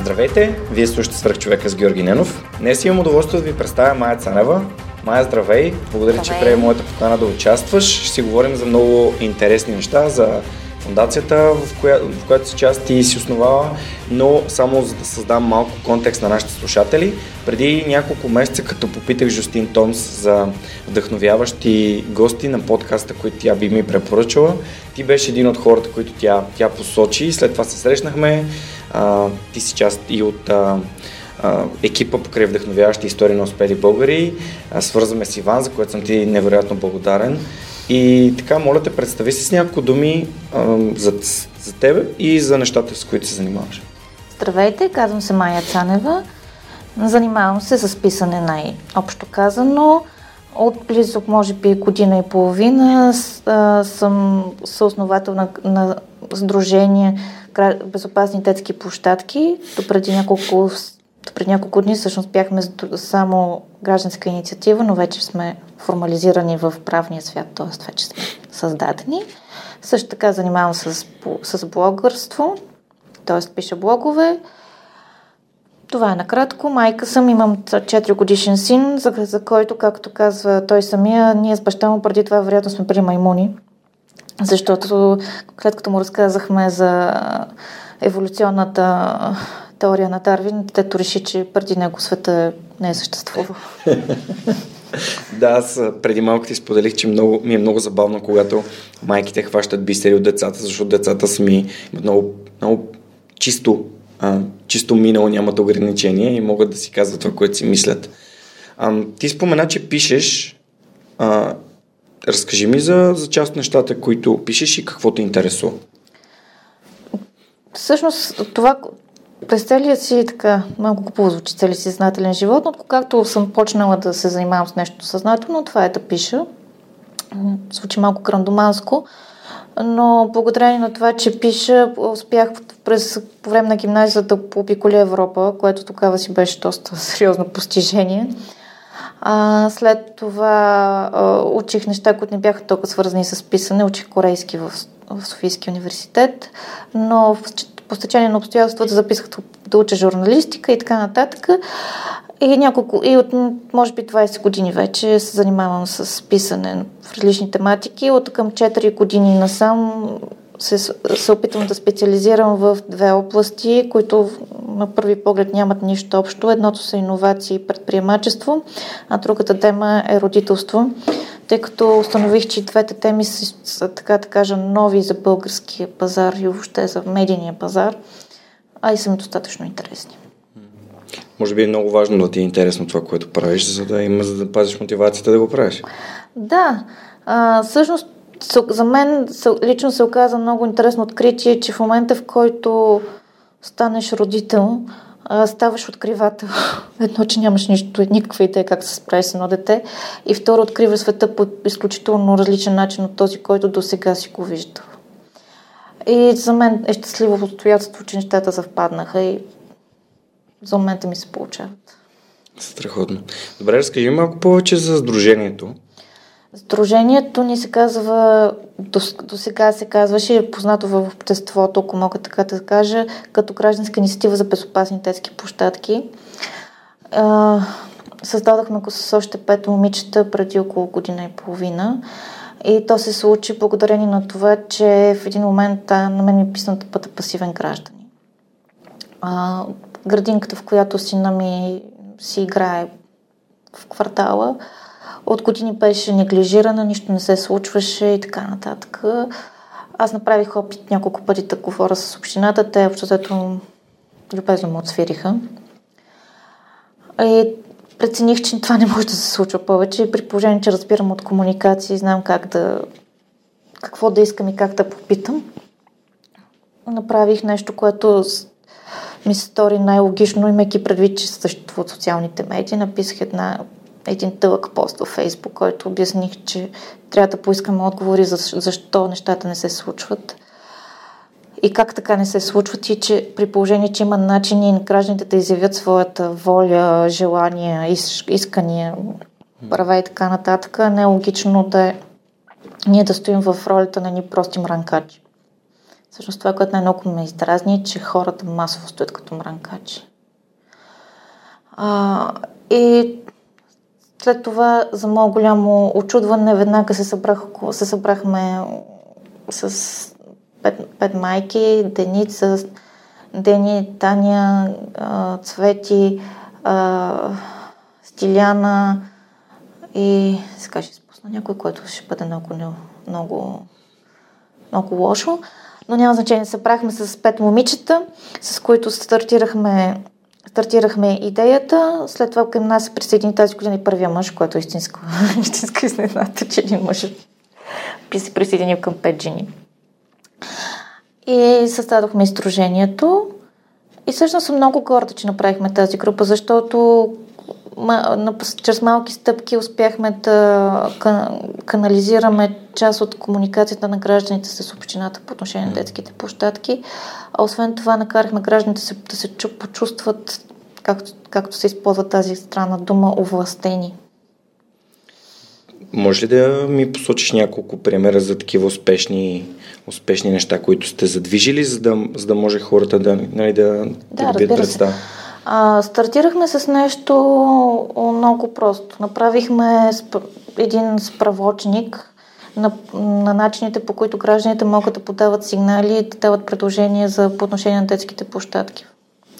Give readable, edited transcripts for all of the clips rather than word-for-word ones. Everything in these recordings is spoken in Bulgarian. Здравейте! Вие слушате Свръхчовека с Георги Ненов. Днес имам удоволствие да ви представя Майя Цанева. Майя, здравей! Благодаря, че прие моята покана да участваш. Ще си говорим за много интересни неща, за фондацията, в която си част ти си основала, но само за да създам малко контекст на нашите слушатели. Преди няколко месеца, като попитах Жустин Томс за вдъхновяващи гости на подкаста, които тя би ми препоръчала, ти беше един от хората, които тя посочи. След това се срещнахме. Ти си част и от екипа покрай вдъхновяващи истории на успели българи. Свързваме с Иван, за което съм ти невероятно благодарен. И така, моля те, представи си с няколко думи за тебе и за нещата, с които се занимаваш. Здравейте, казвам се Майя Цанева. Занимавам се с писане най-общо казано. От близо, може би, година и половина съм съосновател на сдружение безопасни детски площадки. Допреди няколко дни всъщност бяхме само гражданска инициатива, но вече сме формализирани в правния свят, т.е. вече сме създадени. Също така занимавам с блогърство, т.е. пиша блогове. Това е накратко. Майка съм, имам 4-годишен син, за който, както казва той самия, ние с баща му преди това вероятно сме били маймуни. Защото след като му разказахме за еволюционната теория на Дарвин, тето реши, че преди него света не е съществувал. Да, аз преди малко ти споделих, че ми е много забавно, когато майките хващат бисери от децата, защото децата са ми много, много чисто минало, нямат ограничения и могат да си казват това, което си мислят. Ти спомена, че пишеш. Разкажи ми за част от нещата, които пишеш и какво те интересува. Всъщност, това през целия си, така, малко глупо звучи, целия си съзнателен живот, но както съм почнала да се занимавам с нещо съзнателно, това е да пиша. Звучи малко грандоманско, но благодарение на това, че пиша, успях по време на гимназия да пообиколя Европа, което тогава си беше доста сериозно постижение. След това учих неща, които не бяха толкова свързани с писане. Учих корейски в Софийски университет, но по стечение на обстоятелствата записах да уча журналистика и така нататък. И от може би 20 години вече се занимавам с писане в различни тематики. От към 4 години насам се опитвам да специализирам в две области, които на първи поглед нямат нищо общо. Едното са иновации и предприемачество, а другата тема е родителство, тъй като установих, че двете теми са, така да кажа, нови за българския пазар и въобще за медийния пазар, а и са ми достатъчно интересни. Може би е много важно да ти е интересно това, което правиш, за да пазиш мотивацията да го правиш. Да, всъщност за мен лично се оказа много интересно откритие, че в момента, в който станеш родител, ставаш откривател. Едно, че нямаш никаква идея как се справиш с едно дете, и второ, откриваш света по изключително различен начин от този, който до сега си го виждал. И за мен е щастливо обстоятелство, че нещата съвпаднаха и за момента ми се получават. Страхотно. Добре, разкажи малко повече за сдружението. Сдружението ни се казва, до сега се казваше, е познато в обществото, ако мога така да кажа, като гражданска инициатива за безопасни детски площадки. Създадахме го с още 5 момичета преди около година и половина. И то се случи благодарение на това, че в един момент на мен ми писна да бъда пасивен гражданин. Градинката, в която сина ми си играе в квартала, от години беше неглижирана, нищо не се случваше и така нататък. Аз направих опит няколко пъти да говоря с общината, те обществото любезно му отсвириха. И прецених, че това не може да се случва повече, при положение, че разбирам от комуникация и знам какво да искам и как да попитам. Направих нещо, което ми се стори най-логично, имайки предвид, че съществуват социалните медии. Написах един тълъг пост във Фейсбук, който обясних, че трябва да поискаме отговори защо нещата не се случват и как така не се случват, и че при положение, че има начини на гражданите да изявят своята воля, желания, искания, права и така нататък, не е логично да ние да стоим в ролята на ни прости мранкачи. Всъщност това, което най-много ме издразни, е, че хората масово стоят като мранкачи. И след това, за мое голямо очудване, веднага се събрахме с пет майки, Дени, Дания, Цвети, Стиляна и сега ще изпусна някой, който ще бъде много лошо. Но няма значение, събрахме с 5 момичета, с които стартирахме идеята. След това към нас се присъедини тази година и първия мъж, който е истинска изненада, че един мъж се присъедини към 5 жени. И създадохме издружението. И всъщност съм много горда, че направихме тази група, защото чрез малки стъпки успяхме да канализираме част от комуникацията на гражданите с общината по отношение на детските площадки. А освен това накарахме гражданите да се почувстват, както се използва тази странна дума, овластени. Може ли да ми посочиш няколко примера за такива успешни неща, които сте задвижили, за да може хората да видят представа? Стартирахме с нещо много просто. Направихме един справочник на начините, по които гражданите могат да подават сигнали и да дават предложения по отношение на детските площадки.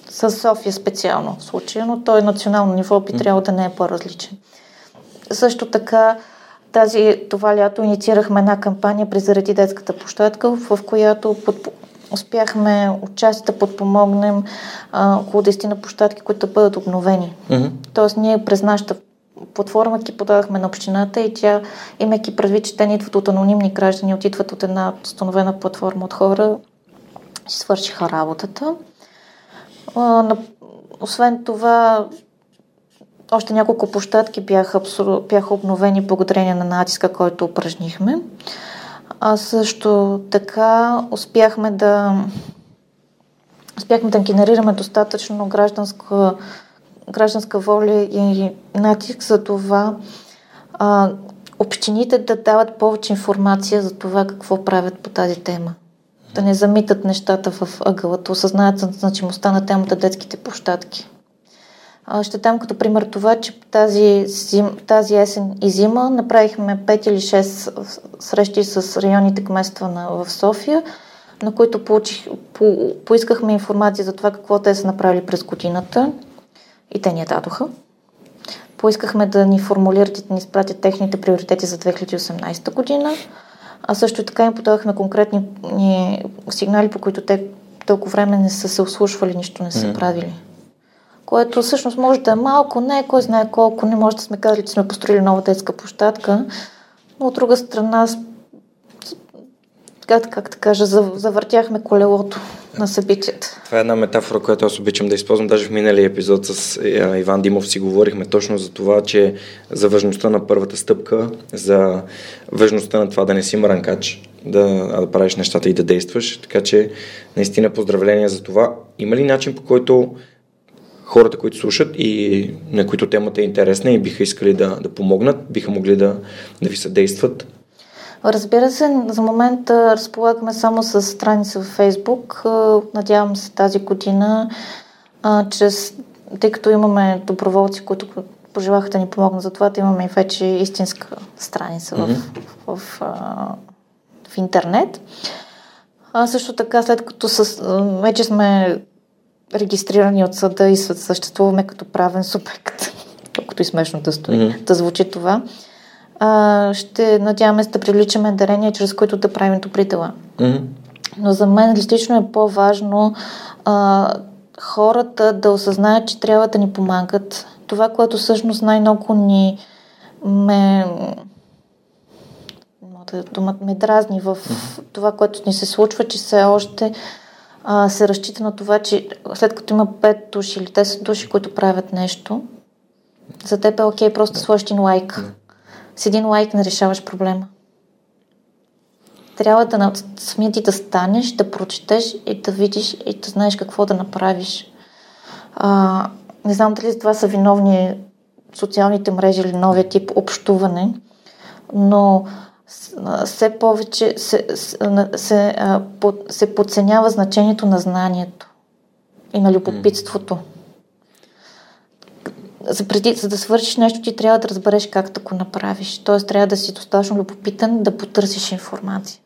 С София специално в случая, но той национално ниво би трябвало да не е по-различен. Също така, това лято инициирахме една кампания при заради детската площадка, в която успяхме отчасти да подпомогнем около 10 на площадки, които да бъдат обновени. Mm-hmm. Тоест ние през нашата платформа ги подавахме на общината и тя, имайки предвид, че те не идват от анонимни граждани, отидват от една установена платформа от хора, си свършиха работата. Освен това, още няколко площадки бяха обновени благодарение на натиска, който упражнихме. А също така успяхме да генерираме достатъчно гражданска воля и натиск за това общините да дават повече информация за това какво правят по тази тема. Да не замитат нещата в ъгъла, да осъзнаят значимостта на темата детските площадки. Ще дам като пример това, че тази есен и зима направихме 5 или 6 срещи с районните кметства в София, на които поискахме информация за това какво те са направили през годината и те ни я дадоха. Поискахме да ни формулират и да ни изпратят техните приоритети за 2018 година, а също така им подавахме конкретни сигнали, по които те дълго време не са се ослушвали, нищо не са правили. Което всъщност може да е малко, не е кой знае колко, не може да сме казали, че сме построили нова детска площадка, но от друга страна, завъртяхме колелото на събитията. Това е една метафора, която аз обичам да използвам. Даже в миналия епизод с Иван Димов си говорихме точно за това, че за важността на първата стъпка, за важността на това да не си мранкач, да правиш нещата и да действаш. Така че наистина поздравления за това. Има ли начин, по който хората, които слушат и на които темата е интересна и биха искали да помогнат, биха могли да ви съдействат? Разбира се, за момента разполагаме само с страница във Фейсбук. Надявам се тази година, тъй като имаме доброволци, които пожелаха да ни помогнат за това, да имаме и вече истинска страница в интернет. Също така, след като вече сме регистрирани от съда и съществуваме като правен субект, колкото и смешно да стои, да звучи това, ще надяваме да привличаме дарения, чрез които да правим добри дела. Но за мен лично е по-важно хората да осъзнаят, че трябва да ни помагат. Това, което всъщност най-много ме дразни в това, което ни се случва, че все още се разчита на това, че след като има 5 души или 10 души, които правят нещо, за теб е окей, просто сложиш един лайк. С един лайк не решаваш проблема. Трябва да самия ти да станеш, да прочетеш и да видиш и да знаеш какво да направиш. Не знам дали за това са виновни социалните мрежи или новия тип общуване, но все повече се подценява значението на знанието и на любопитството. За да свършиш нещо, ти трябва да разбереш как да го направиш. Т.е. трябва да си достатъчно любопитен, да потърсиш информация.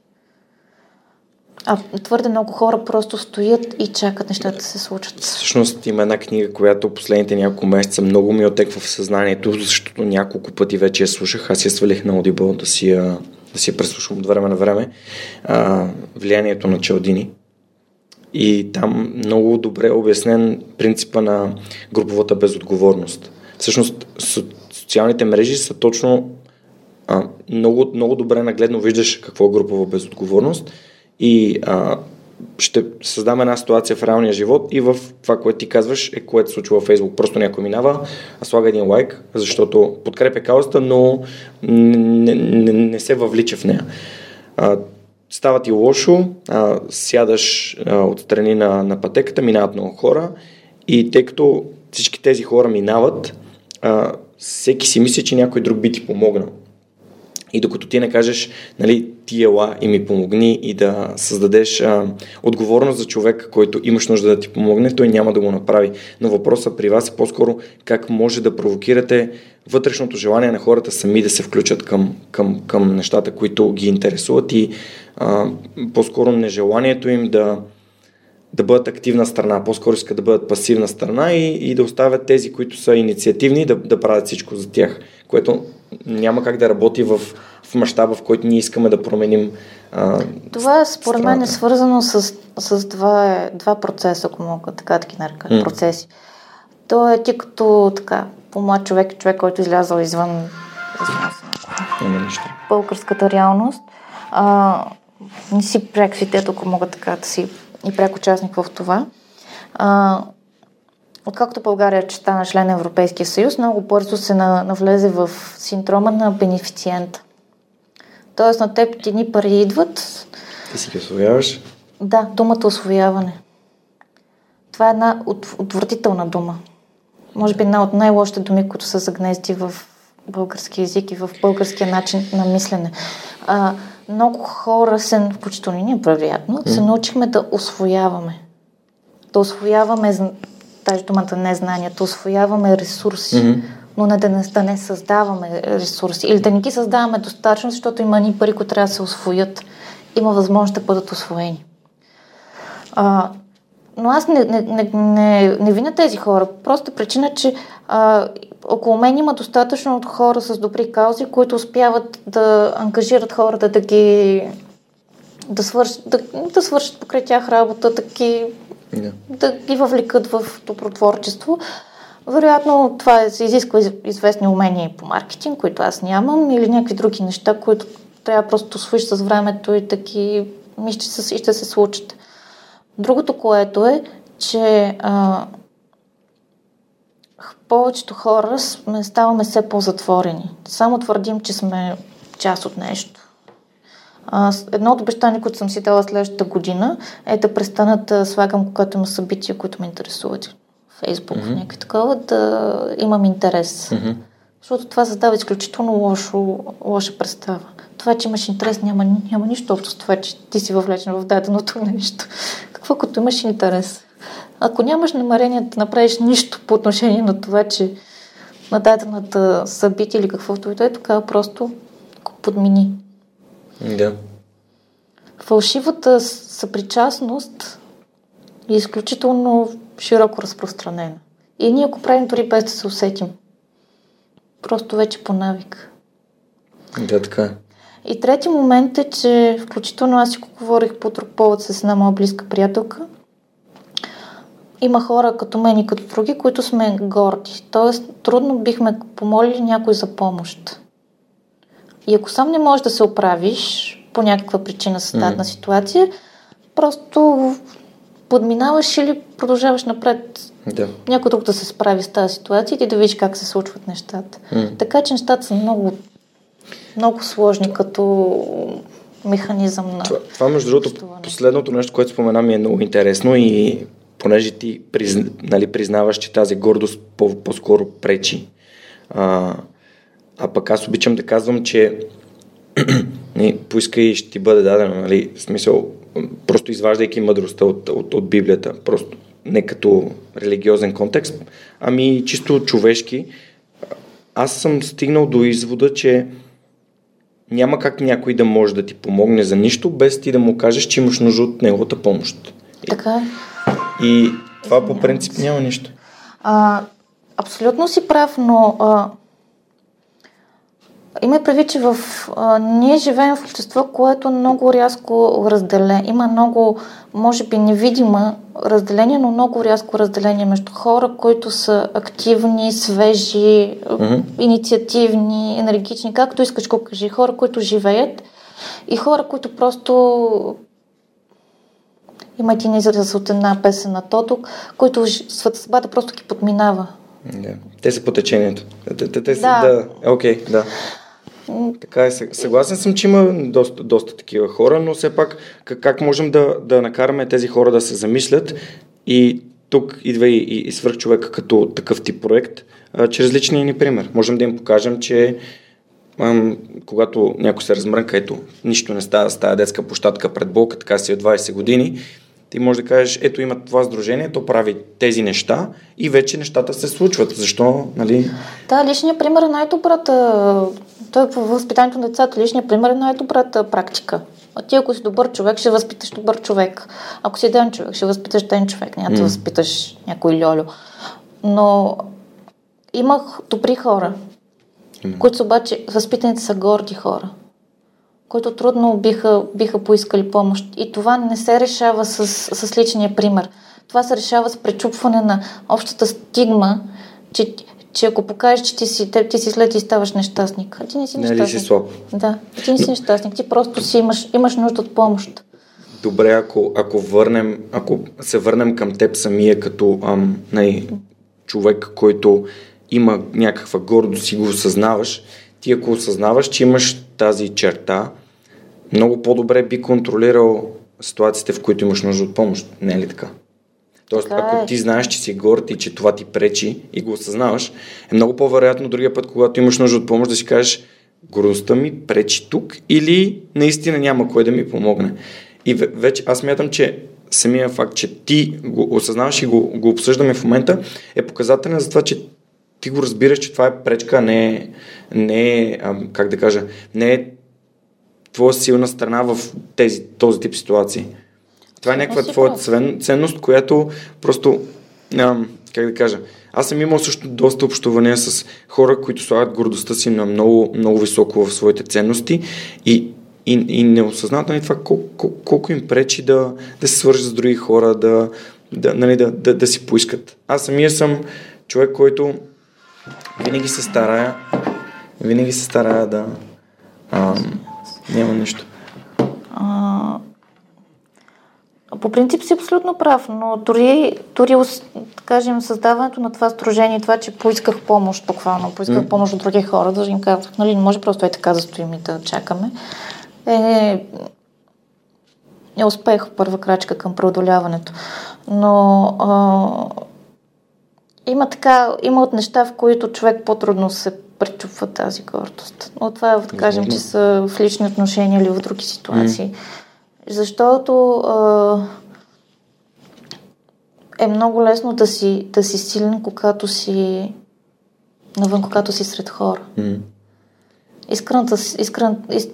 А твърде много хора просто стоят и чакат нещата да се случат. Всъщност има една книга, която последните няколко месеца много ми отеква в съзнанието, защото няколко пъти вече я слушах. Аз я свалих на Audible да си я преслушвам от време на време. Влиянието на Чалдини. И там много добре е обяснен принципа на груповата безотговорност. Всъщност социалните мрежи са точно много, много добре нагледно виждаш какво е групова безотговорност и ще създам една ситуация в реалния живот и в това, което ти казваш, е което се случва във Фейсбук. Просто някой минава, а слага един лайк, защото подкрепя каузата, но не се въвлича в нея. Става ти лошо, сядаш отстрани на пътеката, минават много хора и тъй като всички тези хора минават, всеки си мисли, че някой друг би ти помогнал. И докато ти не кажеш, нали, ти ела и ми помогни и да създадеш отговорност за човека, който имаш нужда да ти помогне, той няма да го направи. Но въпросът при вас е по-скоро как може да провокирате вътрешното желание на хората сами да се включат към нещата, които ги интересуват и по-скоро нежеланието им да бъдат активна страна, по-скоро искат да бъдат пасивна страна и да оставят тези, които са инициативни, да правят всичко за тях, което няма как да работи в мащаба, в който ние искаме да променим това според страната. Мен е свързано с два процеса, ако мога така да ги нарека, процеси. То е ти като така по-млад човек, който излязъл извън българската реалност. Не си пряк свидетел, ако мога така да си и пряк участник в това. Откакто България стана член на Европейския съюз, много бързо се навлезе в синдрома на бенефициента. Тоест на теб ти ни пари идват. Ти си ги освояваш? Да, думата освояване. Това е една отвратителна дума. Може би една от най-лошите думи, които са загнезди в български език и в българския начин на мислене. Много хора, включително и ние, правилно, се научихме да освояваме. Да освояваме тази думата не знания, да освояваме ресурси, но да не създаваме ресурси или да не ги създаваме достатъчно, защото има ни пари, които трябва да се освоят. Има възможност да бъдат освоени. Но аз не виня тези хора. Просто причина, че около мен има достатъчно от хора с добри каузи, които успяват да ангажират хората да свършат покрай тях работа, да ги въвлекат в добротворчество. Вероятно това се изисква известни умения по маркетинг, които аз нямам, или някакви други неща, които трябва просто да освоиш с времето и таки мисля, че ще се случат. Другото, което е, че повечето хора ставаме все по-затворени. Само твърдим, че сме част от нещо. Едно от обещания, което съм си дала следващата година, е да престана да слагам, когато има събития, които ме интересуват. Фейсбук, някакви такова, да имам интерес. Защото това създава изключително лоша представа. Това, че имаш интерес, няма нищо общо с това, че ти си въвлечен в даденото нещо. Какво като имаш интерес? Ако нямаш намерение да направиш нищо по отношение на това, че на дадената събитие или каквото и да е, тогава просто го подмини. Да. Фалшивата съпричастност е изключително широко разпространена. И ние го правим дори без да се усетим. Просто вече по навик. Да, така. И трети момент е, че включително аз си го говорих по друг повод с една моя близка приятелка. Има хора като мен и като други, които сме горди. Тоест, трудно бихме помолили някой за помощ. И ако сам не можеш да се оправиш по някаква причина създадена ситуация, просто подминаваш или продължаваш напред. Да. Някой друг да се справи с тази ситуация и да видиш как се случват нещата. Така че нещата са много, много сложни като механизъм на... Това между другото, последното нещо, което спомена, ми е много интересно и понеже ти признаваш, че тази гордост по-скоро пречи. А пък аз обичам да казвам, че поиска и ще ти бъде дадено, нали, в смисъл, просто изваждайки мъдростта от Библията, просто не като религиозен контекст, ами чисто човешки, аз съм стигнал до извода, че няма как някой да може да ти помогне за нищо, без ти да му кажеш, че имаш нужда от неговата помощ. Така. И това по принцип няма нищо. Абсолютно си прав, но има предвид, че ние живеем в общество, което е много рязко разделение. Има много, може би невидимо разделение, но много рязко разделение между хора, които са активни, свежи, инициативни, енергични, както искаш го кажи. Хора, които живеят и хора, които просто... Има един израз от една песен на Тодук, който съдбата просто ги подминава. Yeah. Те са по течението. Те са, да. Окей, да. Така е. Съгласен съм, че има доста такива хора, но все пак как можем да накараме тези хора да се замислят, и тук идва и свръхчовека като такъв тип проект, чрез личния ни пример. Можем да им покажем, че когато някой се размрънка, ето, нищо не става с тази детска площадка пред болка, така си от 20 години, ти можеш да кажеш, ето има това сдружение, то прави тези неща и вече нещата се случват. Защо, нали? Да, личният пример е най-добрата. Той във възпитанието на децата, личният пример е най-добрата практика. А ти ако си добър човек, ще възпиташ добър човек. Ако си ден човек, ще възпиташ ден човек. Няма да възпиташ някой льолю. Но имах добри хора, които обаче възпитаните са горди хора, които трудно биха поискали помощ. И това не се решава с личния пример. Това се решава с пречупване на общата стигма, че ако покажеш, че ти си след и ставаш нещастник. Ти не си нещастник. Нали си слаб. Да, ти не си нещастник. Ти просто имаш нужда от помощ. Добре, ако се върнем към теб самия като човек, който има някаква гордост и го осъзнаваш, ти ако осъзнаваш, че имаш тази черта, много по-добре би контролирал ситуациите, в които имаш нужда от помощ. Не е ли така? Тоест, така ако ти знаеш, че си горд и че това ти пречи и го осъзнаваш, е много по-вероятно другия път, когато имаш нужда от помощ, да си кажеш, гордостта ми пречи тук или наистина няма кой да ми помогне. И вече аз смятам, че самия факт, че ти го осъзнаваш и го обсъждаме в момента, е показателен за това, че ти го разбираш, че това е пречка, не е твоя силна страна в този тип ситуации. Това е някаква твоя ценност, която просто, аз съм имал също доста общуване с хора, които слагат гордостта си на много, много високо в своите ценности и неосъзнато това колко им пречи да се свържат с други хора, да си поискат. Аз самия съм човек, който винаги се старая да... няма нещо. По принцип си абсолютно прав, но дори кажем, създаването на това сдружение, това, че поисках помощ, буквално, поисках помощ от други хора, да им казах, нали, не може просто така да стоим и да чакаме, е успех, първа крачка към преодоляването. Но... Има от неща, в които човек по-трудно се пречупва тази гордост. Но това е, да кажем, че са в лични отношения или в други ситуации. Защото е много лесно да си силен, когато си навън, когато си сред хора.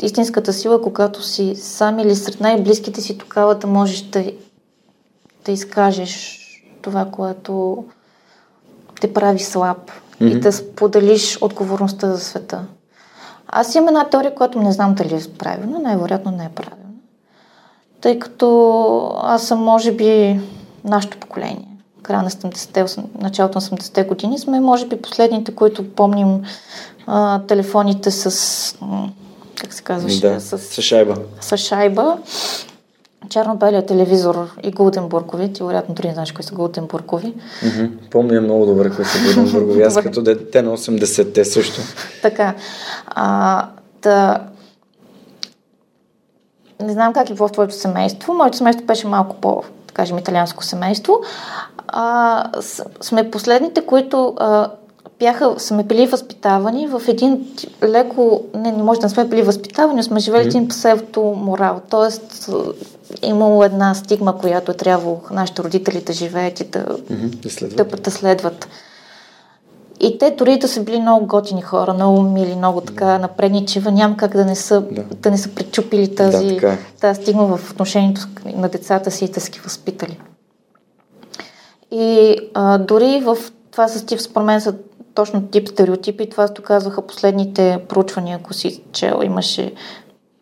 Истинската сила, когато си сам или сред най-близките си, тогава да можеш да изкажеш това, което те прави слаб и да споделиш отговорността за света. Аз имам една теория, която не знам дали е правилна, най-вероятно не е правилна. Тъй като аз съм, може би, нашето поколение. Края на 70-те, началото на 70-те години сме, може би, последните, които помним телефоните с... Как се казваше? Да, с шайба. черно-белия телевизор и Голденбургови. Ти вероятно дори не знаеш кои са Голденбургови. Помня много добре кои са Голденбургови. Аз като дете на 80-те също. Така. Не знам как е било в твоето семейство. Моето семейство беше малко по, да кажем, италианско семейство. Сме последните, които сме били възпитавани в един леко... Не може да не сме били възпитавани, сме живели един псевдоморал. Тоест, имало една стигма, която е трябвало нашите родители да живеят и да следват. И те, дори да са били много готини хора, много мили, много така напредничива, няма как да не са, да не са пречупили тази стигма в отношението на децата си и да са ги възпитали. И дори в това с тип, според мен, са точно тип стереотипи. Това се доказваха последните проучвания, ако си чел, имаше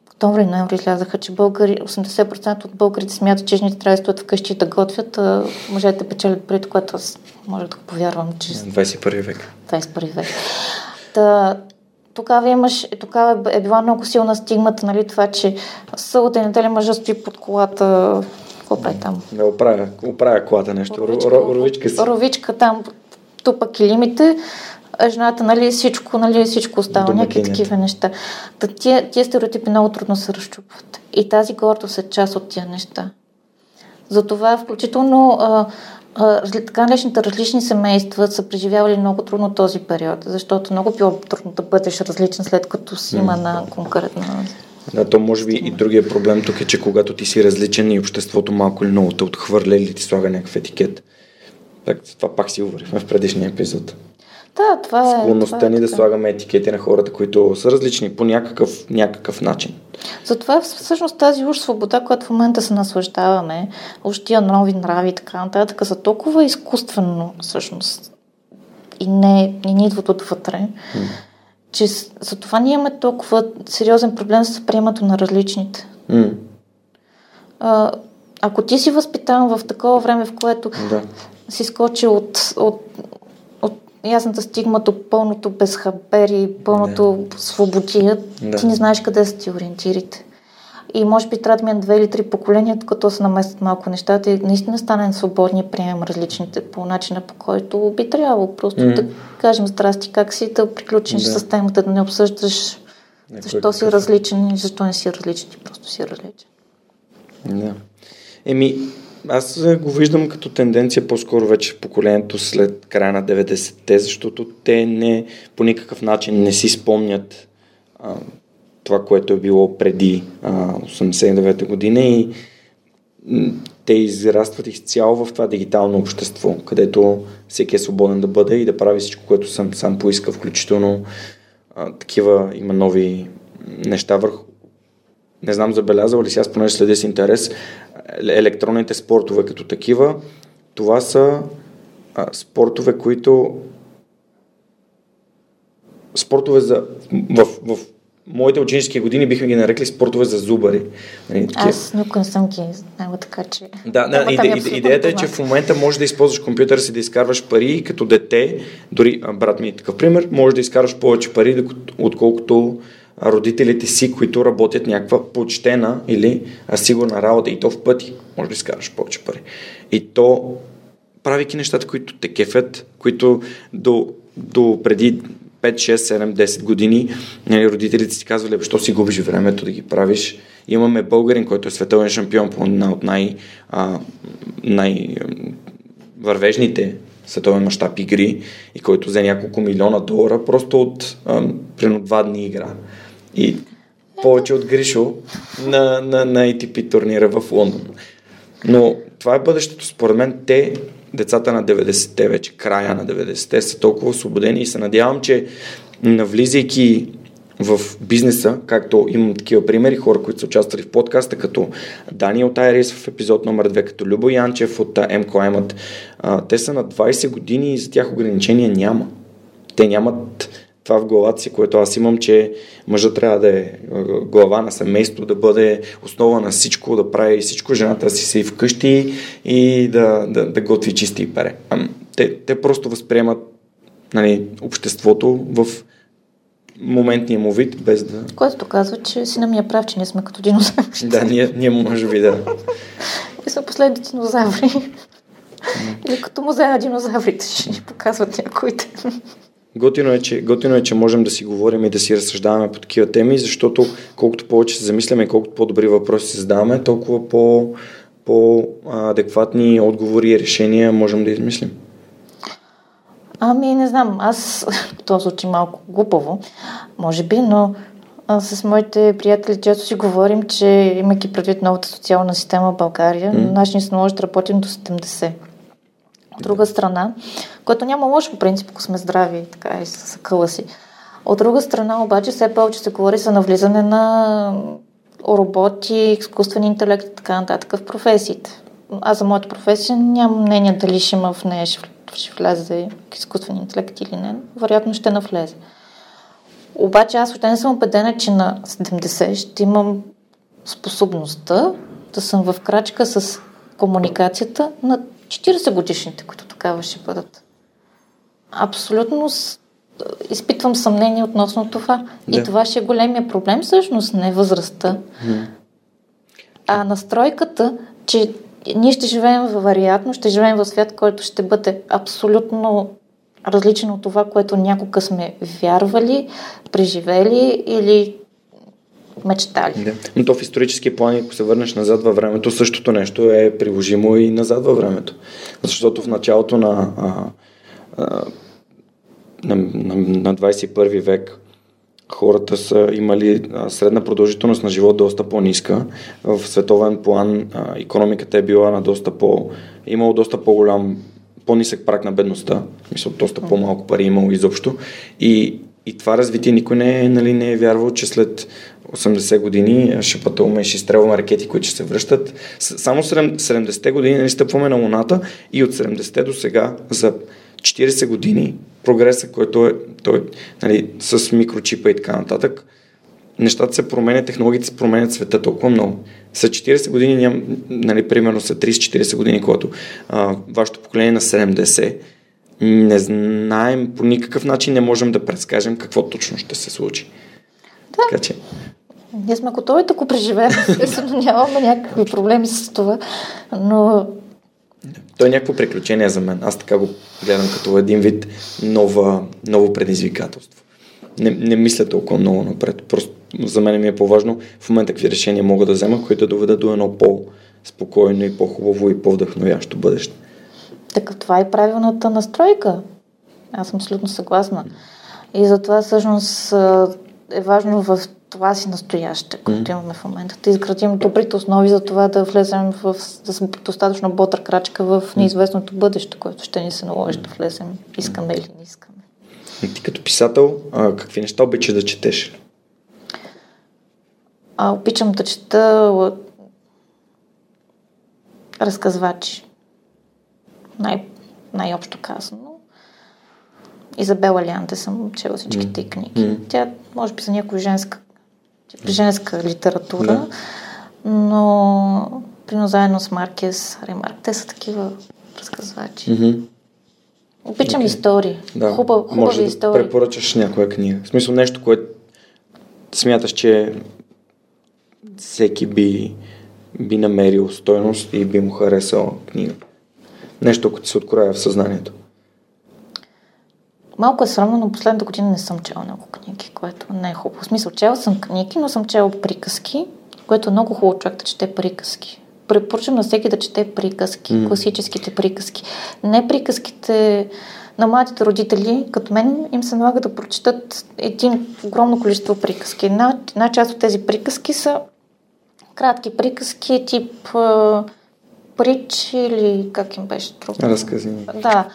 октомври, ноември излязаха, че 80% от българите смятат, че жените трябва да стоят вкъщи и да готвят, а мъжете печелят парите, което аз може да го повярвам, че... 21 век. 21 век. Тогава е била много силна стигмата, нали, това, че събота и неделя мъжът стои под колата... Какво е там? Да, оправя колата нещо. Ровичка там, тупа килимите, жената, нали, всичко остава, някакви такива неща. Тия стереотипи много трудно се разчупват. И тази гордост е част от тия неща. Затова включително така наречените различни семейства са преживявали много трудно този период, защото много по-трудно да бъдеш различен, след като си има на конкретна... Да, то може би и другия проблем тук е, че когато ти си различен и обществото малко или много те отхвърля или ти слага някакъв етикет. Так, това пак си говорихме в предишния епизод. Да, това е... Склонността ни да слагаме етикети на хората, които са различни по някакъв начин. Затова всъщност тази уж свобода, която в момента се наслаждаваме, уж тия нови нрави и така нататък, са толкова изкуствено всъщност и не идват отвътре. Че за това ние имаме толкова сериозен проблем с приемането на различните. Ако ти си възпитан в такова време, в което си скочил от ясната стигма до пълното безхабери, пълното свободия, ти не знаеш къде са ти ориентирите. И може би трябва да минат 2 или 3 поколения, като се наместят малко нещата и наистина стане свободни, приемем различните по начина, по който би трябвало. Просто да кажем здрасти, как си, да приключиш с темата, да не обсъждаш защо си различен и защо не си различен, ти просто си различен. Да. Аз го виждам като тенденция по-скоро вече в поколението след края на 90-те, защото те по никакъв начин не си спомнят това, което е било преди 89-та година и те израстват изцяло в това дигитално общество, където всеки е свободен да бъде и да прави всичко, което сам поиска, включително такива има нови неща върху. Не знам, забелязал ли си, аз понеже следя с интерес, електронните спортове като такива, това са спортове, които в моите ученически години бихме ги нарекли спортове за зубари. Аз никога не съм ги знала, така че... Да, идеята е, че в момента можеш да използваш компютъра си да изкарваш пари като дете, дори брат ми е такъв пример, можеш да изкарваш повече пари, отколкото родителите си, които работят някаква почтена или сигурна работа и то в пъти, може да изкарваш повече пари. И то, правейки нещата, които те кефят, които до преди 5, 6, 7, 10 години родителите си казвали, защо си губиш времето да ги правиш. Имаме българин, който е световен шампион по една от най-вървежните световен мащаб игри и който взе няколко милиона $, просто от примерно 2 дни игра. И повече от Гришо на ATP турнира в Лондон. Но това е бъдещето. Според мен децата на 90-те, вече края на 90-те, са толкова освободени и се надявам, че навлизайки в бизнеса, както имам такива примери, хора, които са участвали в подкаста, като Дания от АРС в епизод номер 2, като Любо Янчев от МКМ, те са на 20 години и за тях ограничения няма. Те нямат това в главата си, което аз имам, че мъжът трябва да е глава на семейство, да бъде основа на всичко, да прави всичко, жената си се и вкъщи и да готви, чисти и паре. Те просто възприемат, нали, обществото в моментния му вид, без да... Което казва, че сина ми е прав, че ние сме като динозаври. Да, ние може би, да. Ние сме последните динозаври. Или като музея на динозаврите ще ни показват някоите. Готино е, че можем да си говорим и да си разсъждаваме по такива теми, защото колкото повече се замисляме и колкото по-добри въпроси се задаваме, толкова по-адекватни отговори и решения можем да измислим. Ами, не знам, аз, това звучи малко глупаво, може би, но с моите приятели често си говорим, че имайки предвид новата социална система в България, нашите се наложи да работим до 70. От друга страна, което няма лошо по принцип, ако сме здрави и така и с къла си. От друга страна, обаче, все повече се говори за навлизане на роботи, изкуствен интелект и така нататък в професиите. Аз за моята професия нямам мнение дали ще има в нея, ще влезе изкуствен интелект или не. Вероятно ще навлезе. Обаче аз още не съм убедена, че на 70 ще имам способността да съм в крачка с комуникацията на 40 годишните, които такава ще бъдат. Абсолютно изпитвам съмнение относно това. Да. И това ще е големия проблем, всъщност не възрастта, а настройката, че ние ще живеем вероятно, ще живеем в свят, който ще бъде абсолютно различен от това, което някога сме вярвали, преживели или мечтали. Да. Но то в исторически план, ако се върнеш назад във времето, същото нещо е приложимо и назад във времето. Защото в началото на 21 век хората са имали средна продължителност на живот доста по-ниска. В световен план икономиката е била на имало доста по-голям, по-нисък праг на бедността. Мисля, доста по-малко пари имало изобщо. И това развитие никой не е вярвал, че след 80 години ще пътуваме и ще изстрелваме ракети, които ще се връщат. Само 70-те години стъпваме на Луната и от 70-те до сега за 40 години прогреса, който е с микрочипа и така нататък, нещата се променят, технологиите се променят, света толкова много. След 40 години, примерно след 30-40 години, когато вашето поколение на 70, не знаем по никакъв начин, не можем да предскажем какво точно ще се случи. Да. Така че... Ние сме готови да го преживеем, естествено нямаме някакви проблеми с това, но... То е някакво приключение за мен. Аз така го гледам като един вид ново предизвикателство. Не мисля толкова много напред. Просто за мен ми е по-важно в момента какви решения мога да взема, които да доведат до едно по-спокойно и по-хубаво и по-вдъхновящо бъдеще. Така, това е правилната настройка. Аз съм абсолютно съгласна. И затова всъщност е важно в това си настояще, което имаме в момента. Да изградим добрите основи за това да влезем да сме достатъчно бодра крачка в неизвестното бъдеще, което ще ни се наложи да влезем. Искаме или не искаме. И ти като писател, какви неща обичаш да четеш? Обичам да чета разказвачи. Най-общо казано. Изабела Лянте съм чела всичките книги. Тя, може би, за някоя женска литература, но прино заедно с Маркес, Ремарк, те са такива разказвачи. Обичам истории. Да. Хубави истории. Може да препоръчаш някоя книга. В смисъл нещо, което смяташ, че всеки би намерил стойност и би му харесал книга. Нещо, което се откроя в съзнанието. Малко е срамно, но последната година не съм чела много книги, което не е хубаво. В смисъл, чела съм книги, но съм чела приказки, което е много хубаво човек да чете приказки. Препоръчвам на всеки да чете приказки, класическите приказки. Не приказките на младите родители, като мен, им се налага да прочитат един огромно количество приказки. Една част от тези приказки са кратки приказки, тип притч или как им беше друго. Разкази. Да.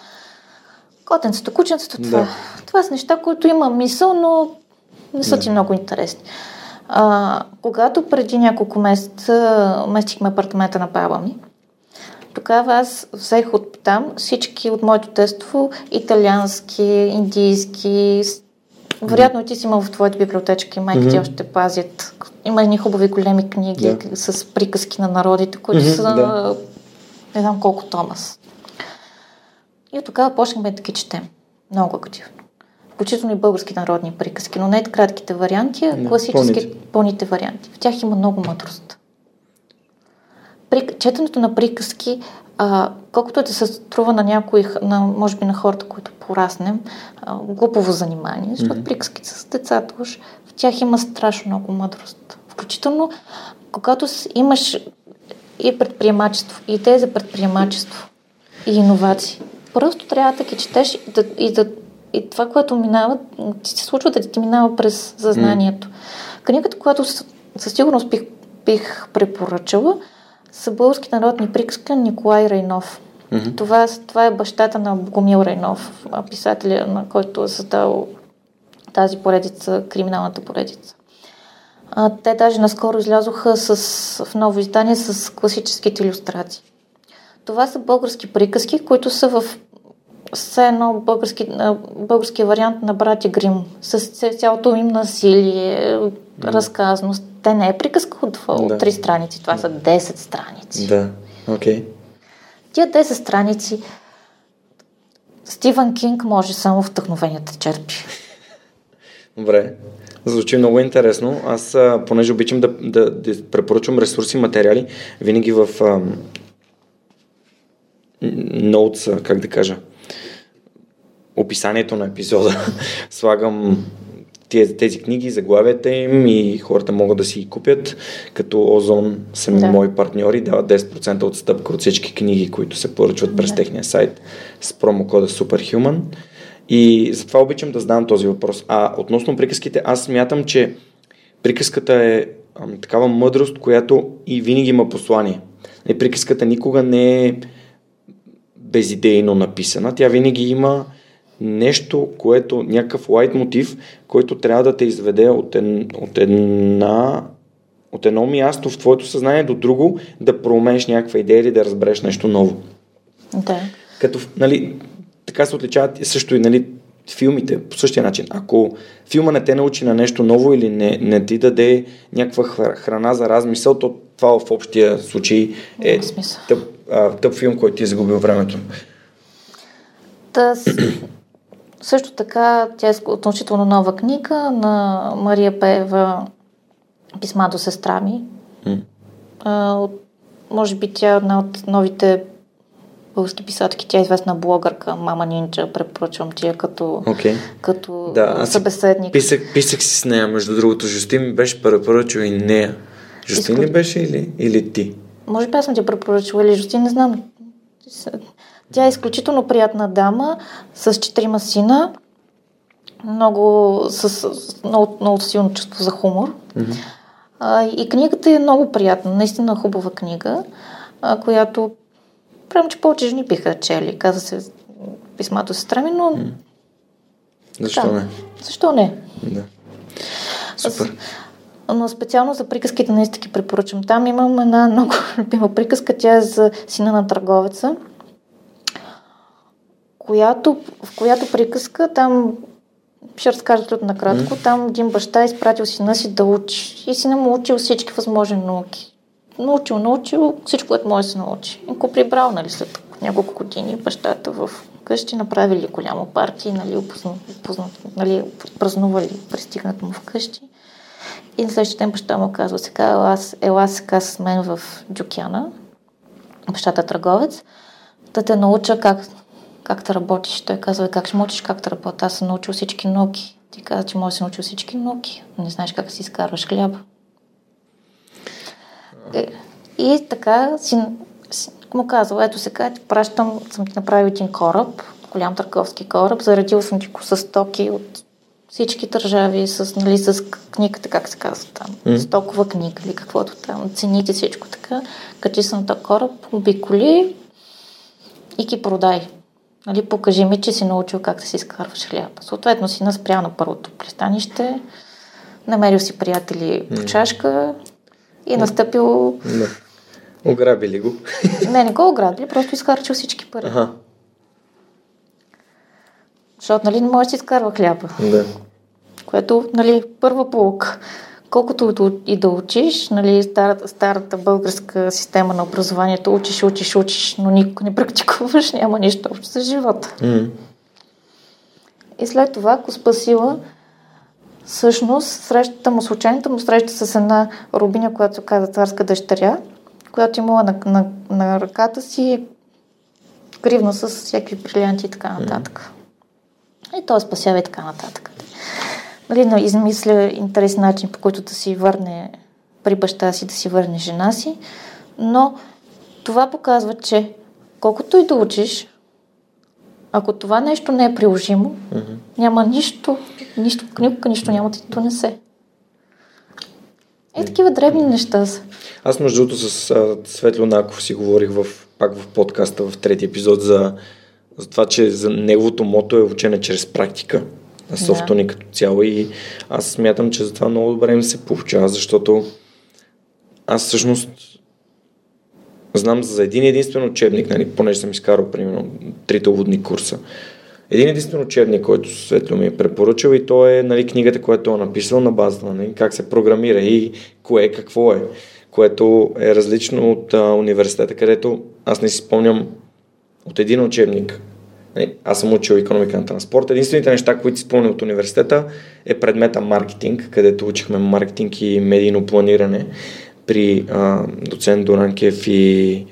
Котенцето, кученцето, това. Да. Това са неща, които има мисъл, но не са ти много интересни. Когато преди няколко месеца местихме апартамента на баба ми, тогава аз взех от там всички от моето детство, италиански, индийски. Вероятно ти си имал в твоята библиотечка и майка ти още пазят. Има едни хубави големи книги с приказки на народите, които са не знам колко Томас. И от тогава почнахме да ги четем. Много активно. включително и български народни приказки, но не кратките варианти, а класически пълните варианти. В тях има много мъдрост. Четенето на приказки, колкото да се струва на някои, може би на хората, които пораснем, глупово занимание, защото приказките с децата уж, в тях има страшно много мъдрост. Включително, когато имаш и предприемачество, и идея за предприемачество, и иновации, просто трябва да ги четеш и това, което минава, ти се случва да ти минава през съзнанието. Книгата, която със сигурност бих препоръчала, са български народни приказки Николай Райнов. Това е бащата на Богомил Райнов, писателя, на който е създал тази поредица, криминалната поредица. Те даже наскоро излязоха в ново издание с класическите илюстрации. Това са български приказки, които са в все едно български вариант на Братя Грим. С цялото им насилие, разказност. Те не е приказка от 3 страници, това са 10 страници. Да, окей. Тия 10 страници Стивен Кинг може само вдъхновенията черпи. Добре. Звучи много интересно. Аз, понеже обичам да препоръчвам ресурси, материали, винаги в ноутса, как да кажа, описанието на епизода слагам тези книги, заглавията им и хората могат да си ги купят, като Озон са мои партньори, дават 10% отстъпка от всички книги, които се поръчват през техния сайт с промокода SUPERHUMAN. И затова обичам да задам този въпрос. А относно приказките, аз смятам, че приказката е такава мъдрост, която и винаги има послание. И приказката никога не е безидейно написана. Тя винаги има нещо, което, някакъв лайтмотив, който трябва да те изведе от едно място в твоето съзнание до друго, да промениш някаква идея или да разбереш нещо ново. Да. Като, така се отличават също и филмите по същия начин. Ако филма не те научи на нещо ново или не ти даде някаква храна за размисъл, то това в общия случай е тъп филм, който ти е загубил времето. Също така, тя е относително нова книга на Мария Пеева "Писма до сестра ми". Може би тя е една от новите български писателки. Тя е известна блогърка, Мама нинджа, препоръчвам тия като събеседник. Писах си с нея, между другото. Жустин ми беше препоръчал и нея. Жустин ли беше или ти? Може би аз съм тя препоръчала или Жустин, не знам. Тя е изключително приятна дама с 4 сина, много силно чувство за хумор. И книгата е много приятна, наистина хубава книга, която прямо, че повече жени биха чели. Каза се "Писма до сестра ми", но... Защо не? Защо не? Да. Супер. Но специално за приказките наистина ги препоръчам. Там имам една много любима приказка, тя е за сина на търговеца, в която приказка, там ще разкажа накратко, там един баща изпратил сина си да учи и сина му учил всички възможни науки. Научил всичко, което може да се научи. И го прибрал, след няколко години бащата в къщи, направили голяма партия, празнували пристигнат му в къщи. И на следващия ден баща му казва: "Сега ела сега с мен в Джукяна", бащата търговец, "да те науча как да работиш". Той казва: "Как ще мучиш как да работя? Аз съм научил всички науки". Ти казва, че може да си научил всички науки, но не знаеш как си изкарваш хляба. И така си му казва: "Ето сега ти пращам, съм ти направил един кораб, голям търговски кораб, заредил съм ти с стоки от всички държави, с книгата, как се казва там, стокова книга или каквото там, цените, всичко така. Качи съм на този кораб, обиколи и ги продай. Покажи ми, че си научил как да си изкарваш хляба". Съответно си наспрял на първото пристанище, намерил си приятели по чашка и настъпил... Ограбили го. Не го ограбили, просто изкарчил всички пари. Аха. Защото, не може да си изкарва хляба. Да. Което, първа полука. Колкото и да учиш, старата българска система на образованието, учиш, но никога не практикуваш, няма нищо общо с живота. И след това Коспасила всъщност случайната му среща с една рубиня, която се казва царска дъщеря, която имала на ръката си гривна с всякакви брилянти и така нататък. И той спасява и така нататък. Нали, но измисля интересен начин, по който да си върне при баща си, да си върне жена си, но това показва, че колкото и да учиш, ако това нещо не е приложимо, няма нищо, никога нищо няма да ти донесе. Е, такива дребни неща са. Аз между другото с Светлин Наков си говорих пак в подкаста, в третия епизод, за това, че за неговото мото е учене чрез практика на софтуни като цяло, и аз смятам, че за това много добре ми се получава, защото аз всъщност знам за един единствен учебник, нали, понеже съм изкарал примерно 3-годишни курса. Един единствен учебник, който Светлин ми е препоръчал, и то е, нали, книгата, която е написал на базата, нали, как се програмира и кое какво е, което е различно от университета, където аз не си спомням от един учебник. Аз съм учил икономика на транспорт. Единствените неща, които си спомня от университета, е предмета маркетинг, където учихме маркетинг и медийно планиране при доцент Доранкев и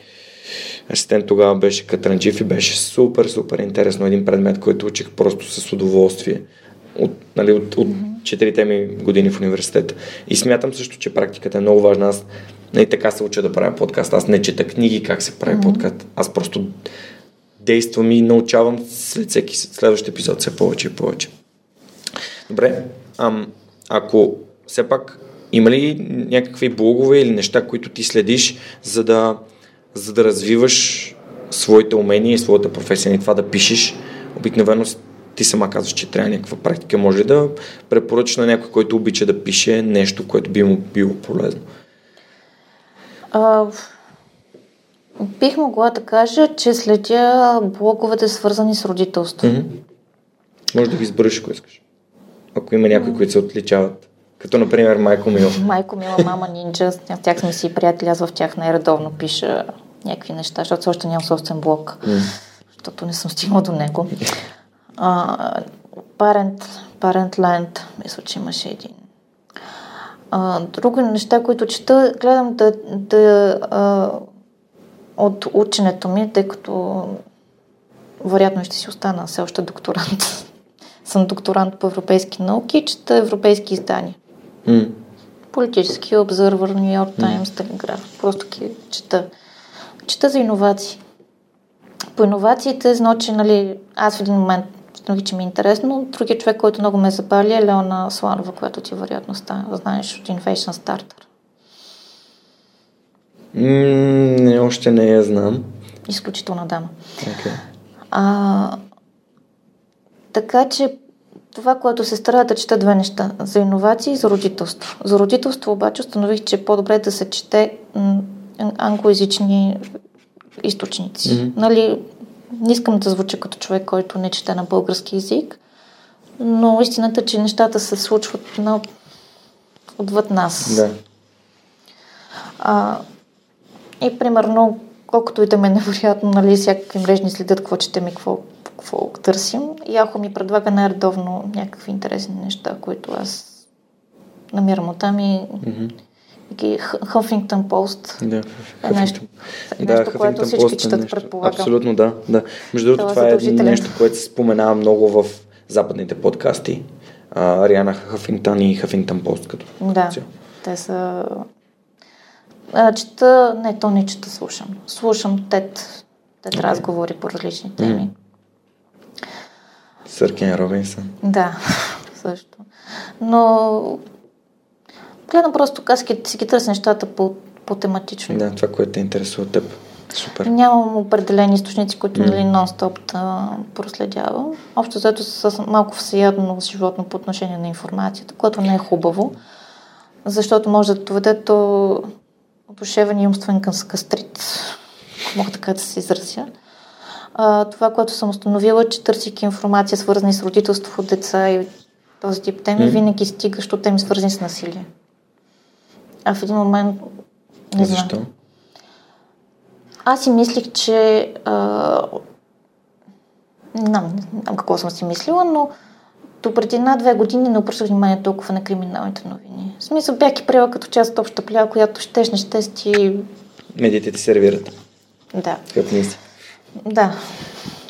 асистент тогава беше Катранджиев, и беше супер, супер интересно. Един предмет, който учих просто с удоволствие от 4-те ми години в университета. И смятам също, че практиката е много важна. Аз не така се уча да правя подкаст. Аз не чета книги как се прави подкаст. Аз просто действам и научавам след всеки следващ епизод все повече и повече. Добре, ако все пак има ли някакви блогове или неща, които ти следиш, за да развиваш своите умения и своята професия, и това да пишеш? Обикновено ти сама казваш, че трябва някаква практика. Може ли да препоръчаш на някой, който обича да пише нещо, което би му било полезно? Бих могла да кажа, че следя блоговете, свързани с родителство. Може да ги избереш, ако искаш. Ако има някои, които се отличават. Като, например, Майко Мила. Майко Мила, Мама нинджа. С тях сме си приятели. Аз в тях най-редовно пиша някакви неща, защото все още нямам собствен блог. Защото не съм стигнала до него. Парентленд. Мисля, че имаше един. Други неща, които чета, гледам от ученето ми, тъй като вероятно ще си остана все още докторант. Съм докторант по европейски науки, чета европейски издания. Политически обзървър, Ню Йорк Таймс, Телеграф. Просто ги чета. Чета за иновации. По иновациите, значи, нали, аз в един момент установих, че ми е интересно. Другият човек, който много ме запали, е Леона Сланова, която ти вероятно знаеш от Innovation Starter. Още не я знам. Изключителна дама. Okay. Така че това, което се стара да чета две неща. За иновации и за родителство. За родителство обаче установих, че е по-добре да се чете англоязични източници. Нали, не искам да звуча като човек, който не чете на български език, но истината е, че нещата се случват отвъд нас. Да. И примерно, колкото и да ме невероятно, нали, всякакви мрежни следят какво четем и какво търсим. Яхо ми предлага най-редовно някакви интересни неща, които аз намирам оттам и Хъфингтън пост. Да, нещо, което всички четат, предполагам. Абсолютно, да. Между другото, това е нещо, което се споменава много в западните подкасти. Ариана Хъфингтън и Хъфингтън пост като цяло. Те са... слушам. Слушам тет разговори по различни теми. Съркен Робинсън. Да, също. Но гледам просто си ги търся нещата по-тематично. Да, това, което те интересува теб. Супер. Нямам определени източници, които нон-стоп да проследявам. Общо заето с малко всеядно животно по отношение на информацията, което не е хубаво, защото може да доведе до душевен и умствен кастрит, ако мога така да се изразя. Това, което съм установила, че търсейки информация, свързана с родителство, деца и този тип теми, винаги стигаш от теми, свързани с насилие. А в един момент не знам. Защо? Аз си мислих, че не знам какво съм си мислила, но допреди над 2 години не обръщах внимание толкова на криминалните новини. В смисъл, бях ги приела като част от обща плява, която щеш, не щеш ти... Медиите ти сервират. Да. Как мисля. Да.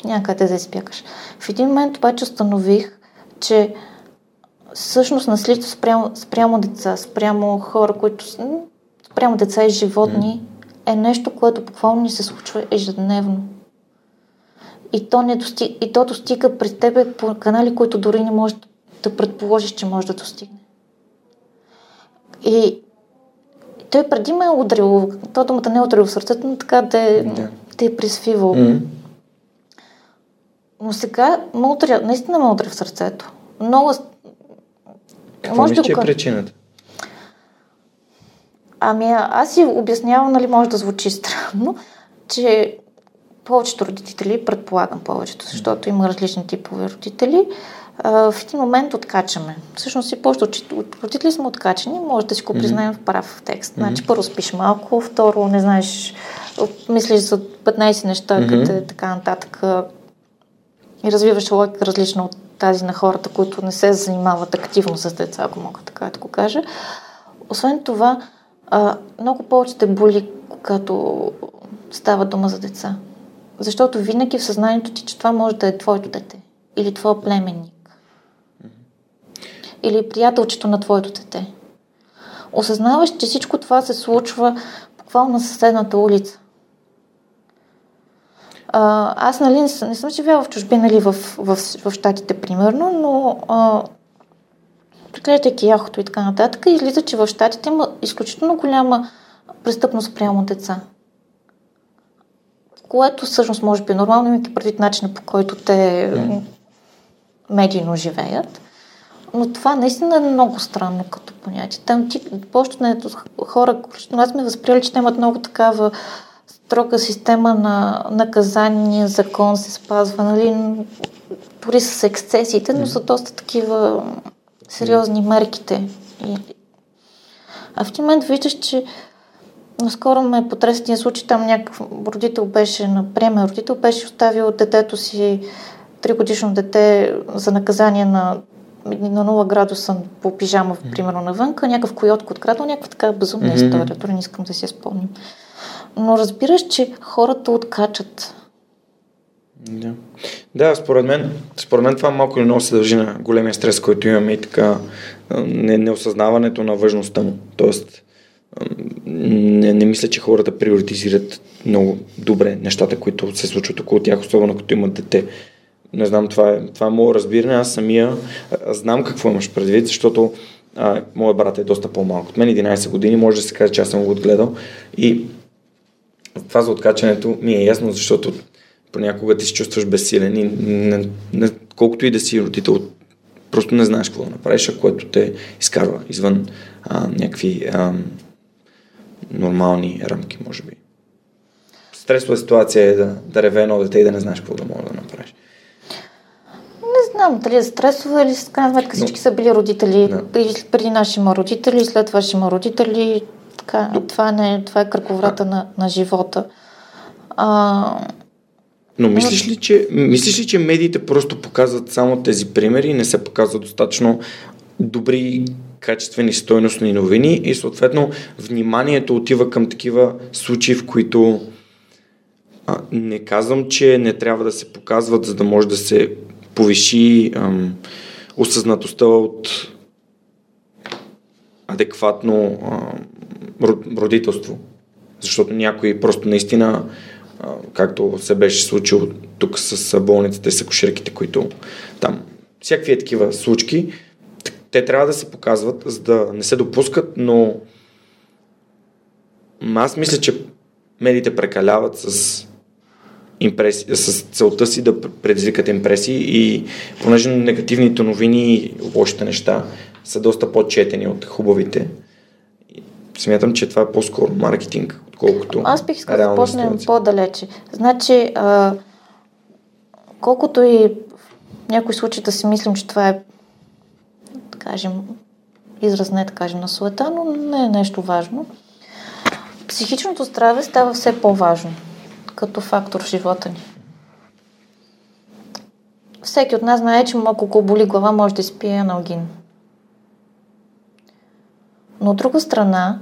Някъде да изпякаш. В един момент обаче установих, че всъщност насилието спрямо деца, спрямо хора, които... спрямо деца и животни е нещо, което буквално ни се случва ежедневно. И то, и то достига през тебе по канали, които дори не можеш да предположиш, че може да достигне. И той преди ме е удрил, той думата не е удрил в сърцето, но така да е присвивал. Mm-hmm. Но сега наистина ме удря в сърцето. Много... Какво мисля, че е причината? Ами аз си обяснявам, нали, може да звучи странно, че повечето родители, предполагам повечето, защото има различни типове родители, в един момент откачаме. Всъщност и повечето родители сме откачени, може да си го признаем в прав текст. Значи първо спиш малко, второ не знаеш, мислиш за 15 неща, къде така нататък и развиваш логика различна от тази на хората, които не се занимават активно с деца, ако мога така да го кажа. Освен това, много повече те боли, когато става дума за деца. Защото винаги в съзнанието ти, че това може да е твоето дете. Или твой племенник. Или приятелчето на твоето дете. Осъзнаваш, че всичко това се случва буквално на съседната улица. Аз, нали, не съм живяла в чужби, нали, в щатите, примерно, но прегледайки яхото и така нататък, излиза, че в щатите има изключително голяма престъпност прямо деца. Което всъщност може би е нормално, имайки предвид начина, по който те медийно живеят. Но това наистина е много странно като понятие. Там ти, повечето хора, които сме възприели, че имат много такава строга система на наказание, закон се спазва, нали, дори с ексцесиите, но са доста такива сериозни мерките. А в този момент виждаш, че наскоро ме потресе тия случай, там някакъв родител беше, например, родител беше оставил детето си, 3-годишно дете, за наказание на 0 градуса по пижама, примерно, навънка, някакъв койотко открадал, някаква така безумна история, дори не искам да си я спомням. Но разбираш, че хората откачат. Да, според мен това малко или много се дължи на големия стрес, който имаме и така неосъзнаването на важността му. Тоест, не мисля, че хората приоритизират много добре нещата, които се случват около тях, особено като имат дете. Не знам, това е моето разбиране. Аз самия знам какво имаш предвид, защото моят брат е доста по-малко от мен, 11 години, може да се каже, че аз съм го отгледал. И това за откачането ми е ясно, защото понякога ти се чувстваш безсилен и колкото и да си родител, просто не знаеш какво да направиш, което те изкарва извън някакви нормални рамки, може би. Стресова ситуация е да реве едно дете и да не знаеш какво да може да направиш. Не знам дали е стресова или с крайна сметка всички са били родители. Преди наши има родители, след това ще има родители. Така, това е кръговрата на живота. Но мислиш ли, че медиите просто показват само тези примери и не се показват достатъчно добри, качествени, стойностни новини и съответно вниманието отива към такива случаи, в които не казвам, че не трябва да се показват, за да може да се повиши осъзнатостта от адекватно родителство. Защото някой просто наистина, както се беше случило тук с болниците и с акушерките, които там, всякакви такива случки, те трябва да се показват, за да не се допускат, но аз мисля, че медиите прекаляват с целта си да предизвикат импресии и понеже негативните новини и лошите неща са доста по-четени от хубавите, смятам, че това е по-скоро маркетинг, отколкото. Аз бих искал да започнем по-далече. Значи, колкото и в някои случаи да си мислим, че това е, да кажем, израз не, да кажем, на суета, но не е нещо важно. Психичното здраве става все по-важно като фактор в живота ни. Всеки от нас знае, че ако боли глава, може да спие аналгин. Но от друга страна,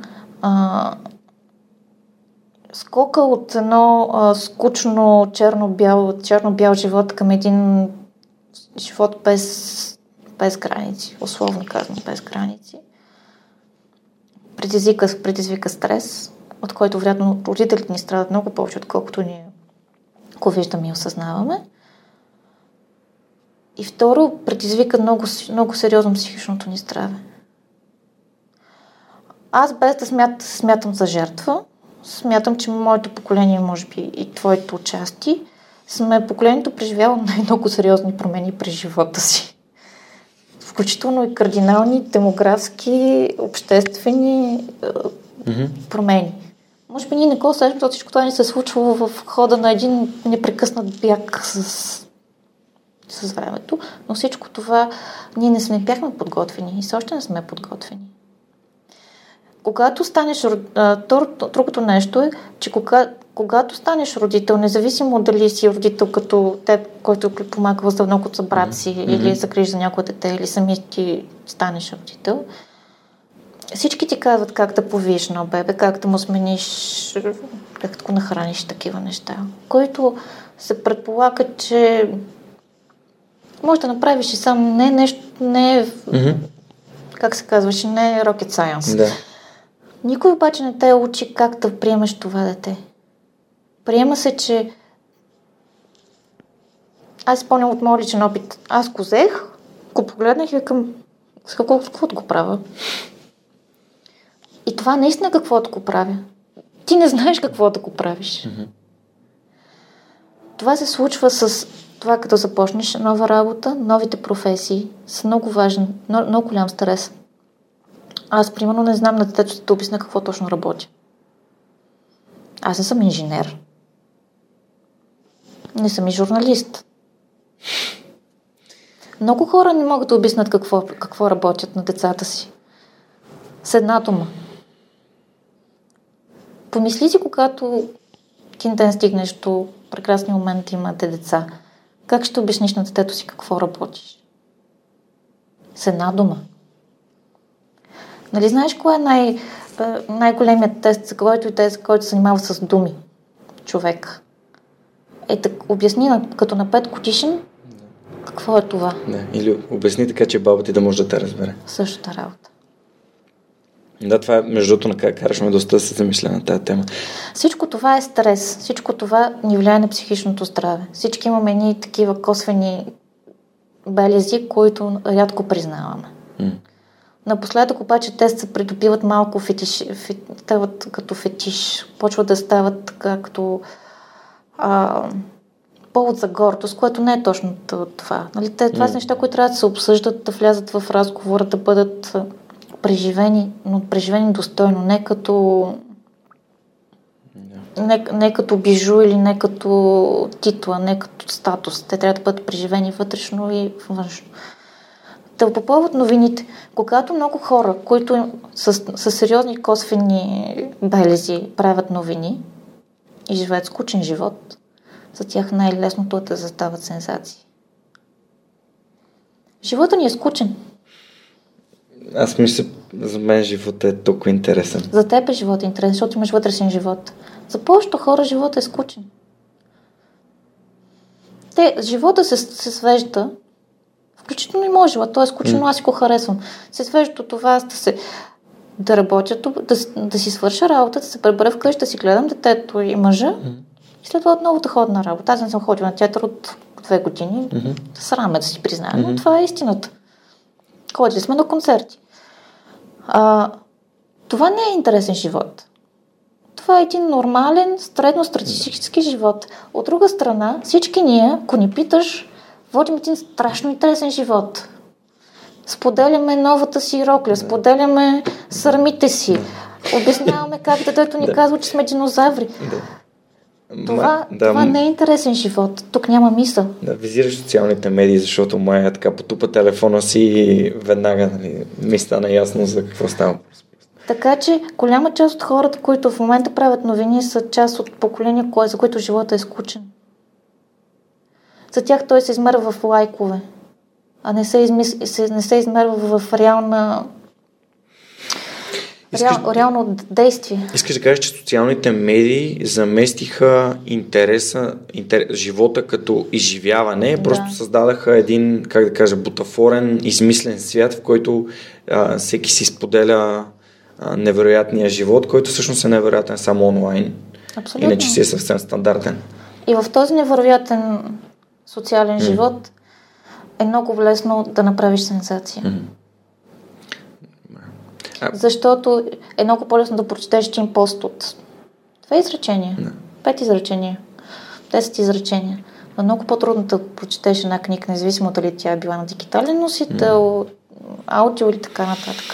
скока от едно скучно черно-бял живот към един живот без граници, условно казано без граници, предизвика стрес, от който вероятно родителите ни страдат много повече, отколкото ние го виждаме и осъзнаваме. И второ, предизвика много, много сериозно психичното ни здраве. Аз без да смятам за жертва, смятам, че моето поколение, може би и твоето участие, сме поколението преживяло най-много сериозни промени през живота си. Включително и кардинални, демографски, обществени промени. Може би ние не го усещаме, защото всичко това ни се случва в хода на един непрекъснат бяг с времето, но всичко това ние не сме бяхме подготвени и все още не сме подготвени. Когато станеш, другото нещо е, че когато станеш родител, независимо дали си родител като теб, който е помагал за много от брат си, или загрижи за някое дете, или сами ти станеш родител, всички ти казват как да повиш на бебе, как да му смениш, как да го нахраниш, такива неща, които се предполага, че може да направиш и сам, не нещо, не как се казваше, не rocket science. Да. Никой обаче не те учи как да приемаш това дете. Приема се, че аз спомням от моя личен опит. Аз го взех, го погледнах и към с каквото го правя. И това наистина каквото го правя. Ти не знаеш какво да го правиш. Това се случва с това, като започнеш нова работа, новите професии са много важен, много голям стрес. Аз, примерно, не знам на детето да обясня какво точно работя. Аз не съм инженер. Не съм и журналист. Много хора не могат да обяснят какво работят на децата си. С една дума. Помисли си, когато един ден стигнеш до прекрасния момент да имате деца. Как ще обясниш на детето си какво работиш? С една дума. Нали знаеш кой е най-големият тест, за който и тест, който се занимава с думи? Човек. Так обясни като на 5 годишен какво е това. Не, или обясни така, че баба ти да може да те разбере. Същата работа. Да, това е, между другото, караш ме доста да се замисля на тази тема. Всичко това е стрес. Всичко това ни влияе на психичното здраве. Всички имаме ние такива косвени белези, които рядко признаваме. Напоследък обаче те се придобиват малко като фетиш. Почват да стават както повод за гордост, което не е точно това. Нали? Това са неща, които трябва да се обсъждат, да влязат в разговора, да бъдат преживени, но преживени достойно, не като не като бижу или не като титла, не като статус. Те трябва да бъдат преживени вътрешно и външно. По повод новините, когато много хора, които с сериозни косвени белези правят новини и живеят скучен живот, за тях най-лесното е да създават сензации. Живота ни е скучен. Аз мисля, за мен животът е толкова интересен. За теб е животът интересен, защото имаш вътрешен живот. За повечето хора животът е скучен. Живота се свежда, включително и моят живот, той е скучен, но аз си го харесвам. Се свежда до това аз да работя, да си свърша работа, да се пребера вкъщи, да си гледам детето и мъжа. И след това отново да ходя на работа. Аз не съм ходила на театър от 2 години. Сраме да си призная, но това е истината. Ходили сме на концерти. Това не е интересен живот. Това е един нормален, средностатистически живот. От друга страна, всички ние, ако ни питаш, водим един страшно интересен живот. Споделяме новата си рокля, споделяме срамите си, обясняваме как детето ни казва, че сме динозаври. Това не е интересен живот. Тук няма мисъл. Да, визираш социалните медии, защото Майя така потупа телефона си и веднага ми стана ясно за какво става. Така че голяма част от хората, които в момента правят новини, са част от поколение, за което живота е скучен. За тях той се измерва в лайкове, а не се измерва в реално действие. Искаш да кажеш, че социалните медии заместиха живота като изживяване, да. Просто създадаха един, как да кажа, бутафорен, измислен свят, в който всеки си споделя невероятния живот, който всъщност е невероятен само онлайн. Абсолютно. Иначе си е съвсем стандартен. И в този невероятен социален живот е много лесно да направиш сенсация. Защото е много по-лесно да прочетеш един пост от 2 изречения, 5 изречения, 10 изречения. Но много по-трудно да прочетеш една книга, независимо дали тя е била на дигитален носител, аудио или така нататък.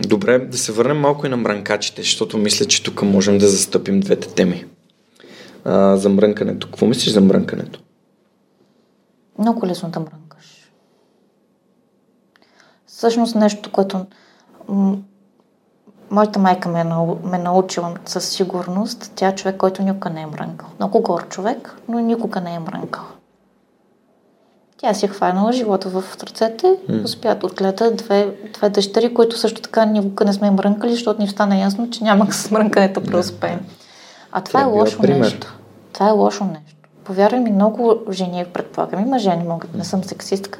Добре, да се върнем малко и на мрънкачите, защото мисля, че тук можем да застъпим двете теми. За мрънкането. Какво мислиш за мрънкането? Много лесно да мрънкаш. Всъщност нещо, което моята майка ме научила със сигурност, тя е човек, който никога не е мрънкал. Много гор човек, но никога не е мрънкал. Тя си е хванала живота в ръцете, успя да отгледа две дъщери, които също така никога не сме мрънкали, защото ни стана ясно, че няма с мрънкането да преуспеем. А това е лошо нещо. Това е лошо нещо. Повярвай ми, много жени, предполагам и мъже, не могат, не съм сексистка,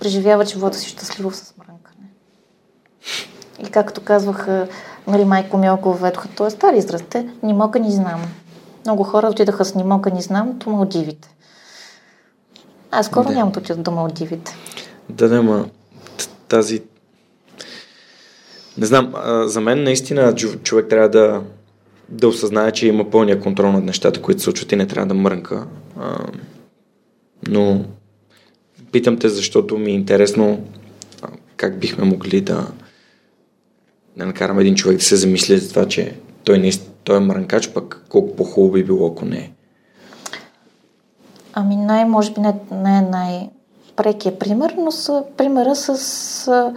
преживяват живота си щастливо с мрънкане. И както казвах, нали, Майко Мила го введоха, той е стар израз, не мога ни знам. Много хора отидаха с не мога ни знам до Малдивите. Аз скоро няма да отида до Малдивите. Да, няма. Тази... Не знам, за мен наистина човек трябва да осъзнае, че има пълния контрол над нещата, които се случват и не трябва да мрънка. Но питам те, защото ми е интересно как бихме могли да накараме един човек да се замисли за това, че той е мрънкач, пък колко по-хубаво би било, ако не е. Ами може би не е най-прекия пример, но примера с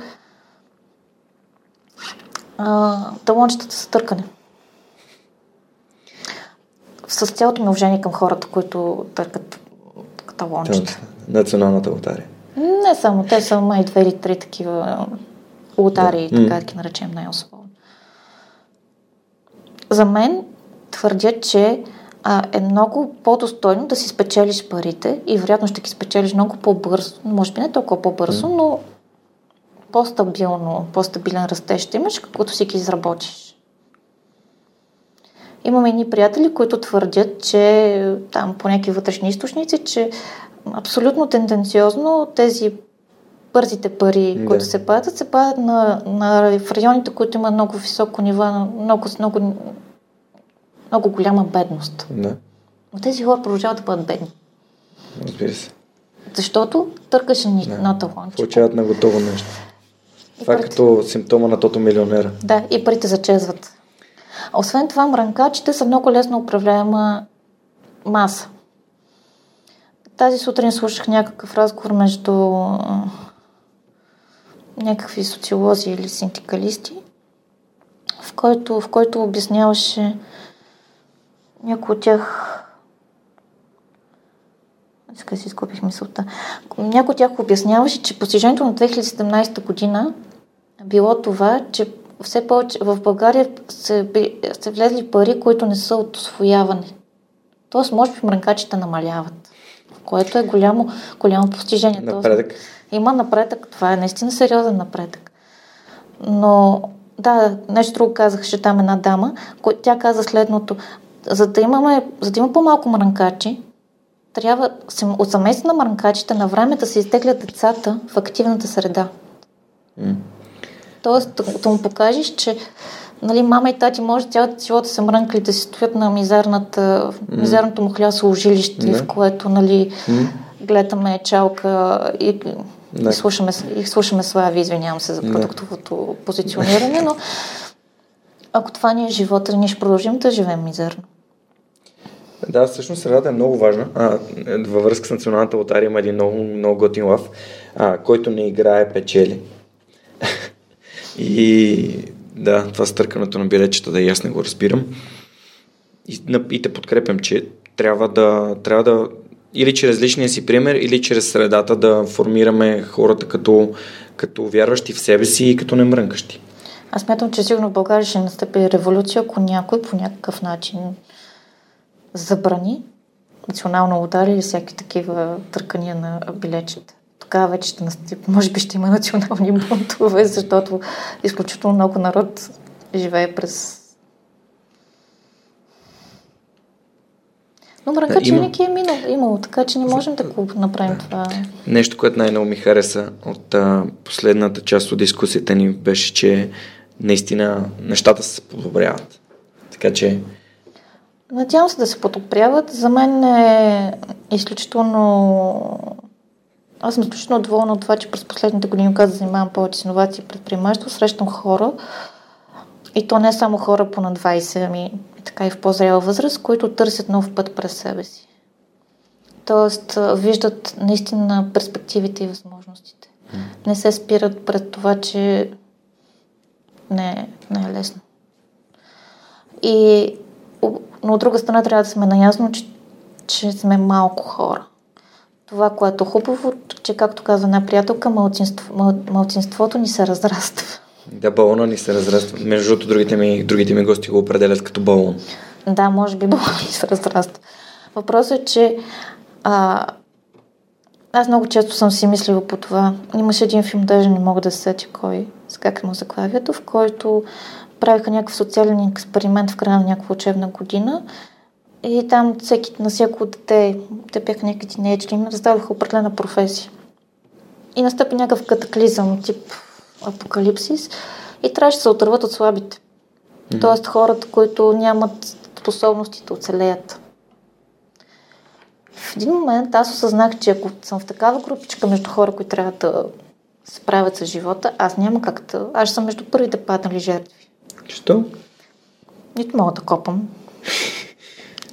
талончетата с търкане. С цялото ми уважение към хората, които търкат талончета. Националната лотария. Не само, те са май 2 или 3 такива лотарии, така да ги наречем най-особено. За мен твърдя, че е много по-достойно да си спечелиш парите и вероятно ще ги спечелиш много по-бързо, може би не толкова по-бързо, но по-стабилно, по-стабилен растеж ще имаш, каквото си ги изработиш. Имаме едни приятели, които твърдят, че там по някакви вътрешни източници, че абсолютно тенденциозно тези бързите пари, които се падат в районите, които има много високо нива, много голяма бедност. Да. Но тези хора продължават да бъдат бедни. Разбира се. Защото търкаш на талонче. Получават на готово нещо. Това като симптома на тото милионера. Да, и парите зачезват. Освен това, мрънкачите са много лесно управляема маса. Тази сутрин слушах някакъв разговор между някакви социолози или синдикалисти, в който обясняваше някой от тях... Сега си изкупих мисълта. Някой от тях обясняваше, че постижението на 2017 година било това, че все повече в България се влезли пари, които не са от усвояване. Тоест, може би мрънкачите намаляват, което е голямо постижение. Напредък. Има напредък. Това е наистина сериозен напредък. Но, да, нещо друго казах, ще там една дама, тя каза следното. За да има по-малко мрънкачи, трябва от замеси на мрънкачите на време да се изтеглят децата в активната среда. Тоест, като му покажеш, че нали, мама и тати може цялата живота са мрънкали да си стоят на мизерното му хлясово жилище, в което нали, гледаме чалка и слушаме слави, извинявам се за продуктовото позициониране, но ако това ни е живота, ние ще продължим да живеем мизерно. Да, всъщност средата е много важна. Във връзка с националната лотария има един много готин лав, който не играе печели. И да, това стъркането на билетчета, да и аз не го разбирам. И те подкрепям, че трябва да или чрез личния си пример, или чрез средата да формираме хората като вярващи в себе си и като не мрънкащи. Аз смятам, че сигурно в България ще настъпи революция, ако някой по някакъв начин забрани национално удари или всяки такива търкания на билечета. Тогава вече ще настъпи, може би ще има национални бунтове, защото изключително много народ живее през... Но мрънка, че винаги е имало, така че не можем да го направим това. Нещо, което най-много ми хареса от последната част от дискусията ни беше, че наистина нещата се подобряват. Така че... Надявам се да се подобряват. За мен е изключително... Аз съм изключително доволна от това, че през последните години, когато занимавам повече с иновации и предприемачество, срещам хора, и то не само хора по над 20, ами така и в по-зрела възраст, които търсят нов път през себе си. Тоест, виждат наистина перспективите и възможностите. Не се спират пред това, че не е лесно. Но от друга страна трябва да сме наясно, че сме малко хора. Това, което е хубаво, че, както казва една приятелка, малцинството ни се разраства. Да, балона ни се разраства. Между другото, другите ми гости го определят като балон. Да, може би балон ни се разраства. Въпросът е, че аз много често съм си мислила по това. Имаше един филм, даже не мога да се сетя кой, как му заглавието, в който правиха някакъв социален експеримент в края на някаква учебна година и там на всяко дете, те бяха някакви тинейджери, им раздаваха определена професия. И настъпи някакъв катаклизъм, тип апокалипсис и трябваше да се отърват от слабите. Тоест хората, които нямат способности да оцелеят. В един момент аз осъзнах, че ако съм в такава групичка между хора, които трябва да се правят с живота, аз няма как да... Аз съм между първите паднали жертви. Що? Нито мога да копам.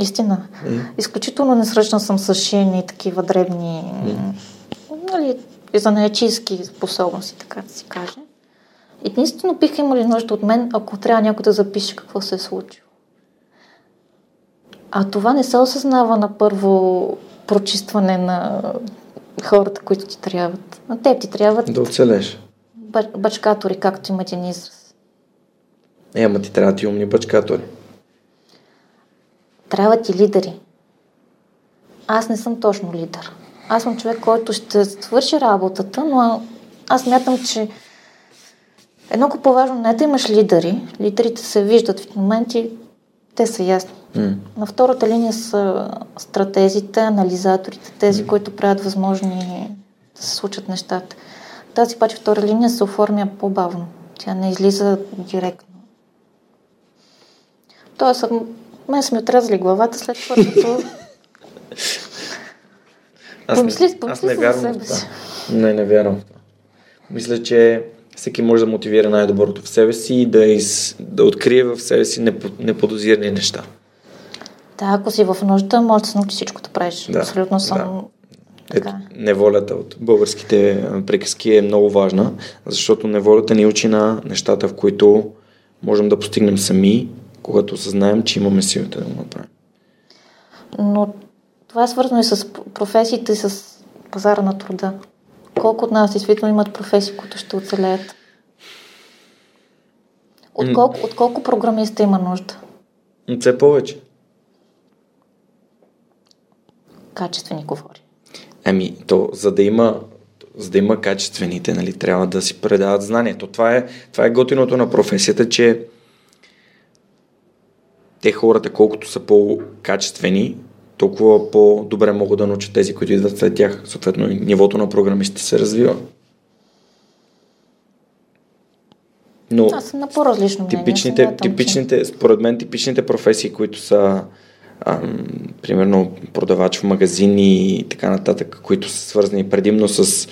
Истина. Изключително несръчна съм с шини, такива дребни... Нали... за наячийски способности, така да си каже. Единствено бих имали нужда от мен, ако трябва някой да запише какво се е случило. А това не се осъзнава на първо прочистване на хората, които ти трябват. На теб ти трябват... Да оцелеш. Бачкатори, както има един израз. Ама ти трябва ти умни бачкатори. Трябва ти лидери. Аз не съм точно лидер. Аз съм човек, който ще свърши работата, но аз смятам, че едно по-важно не е да имаш лидери. Лидерите се виждат в моменти, те са ясни. На втората линия са стратезите, анализаторите, тези, които правят възможни да се случат нещата. Тази паче втора линия се оформя по-бавно. Тя не излиза директно. Тоест, мен са ми отрязали главата след първото... Аз не вярвам в това. Не вярвам в това. Мисля, че всеки може да мотивира най-доброто в себе си и да открие в себе си неподозирани неща. Да, ако си в нужда, може да се научи всичко да правиш. Да, абсолютно съм... Да. Така. Неволята от българските приказки е много важна, защото неволята ни учи на нещата, в които можем да постигнем сами, когато осъзнаем, че имаме силата да го направим. Но това е свързано и с професиите, и с пазара на труда. Колко от нас действително имат професии, които ще оцелеят? От колко програмиста има нужда? Все повече. Качествени говори. То за да има качествените, нали, трябва да си предават знанието. Това е готиното на професията, че те хората, колкото са по-качествени, толкова по-добре могат да научат тези, които идват след тях. Съответно, нивото на програмистите се развива. Но аз съм на по-различно мнение. Според мен, типичните професии, които са примерно продавач в магазини и така нататък, които са свързани предимно с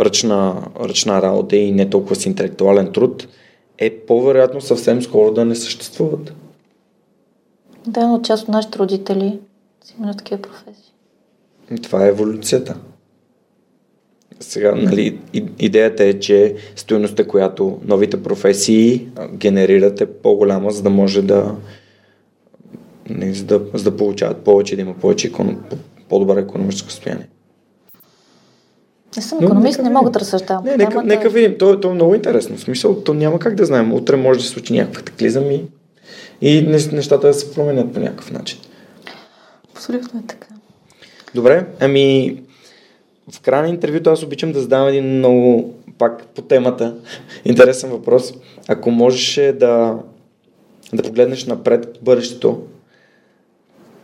ръчна работа и не толкова с интелектуален труд, по-вероятно съвсем скоро да не съществуват. Да, но част от нашите родители са именно такива професии. Това е еволюцията. Сега, нали, идеята е, че стойността, която новите професии генерират, е по-голяма, за да може да получават повече, да има повече по-добър икономическо състояние. Не съм икономист, не мога да разсъждавам. Нека видим, то е много интересно. В смисъл, то няма как да знаем. Утре може да се случи някакъв катаклизъм и нещата да се променят по някакъв начин. Абсолютно е така. Добре, в края на интервюто аз обичам да задам един много, пак по темата, интересен въпрос. Ако можеше да погледнеш напред бъдещето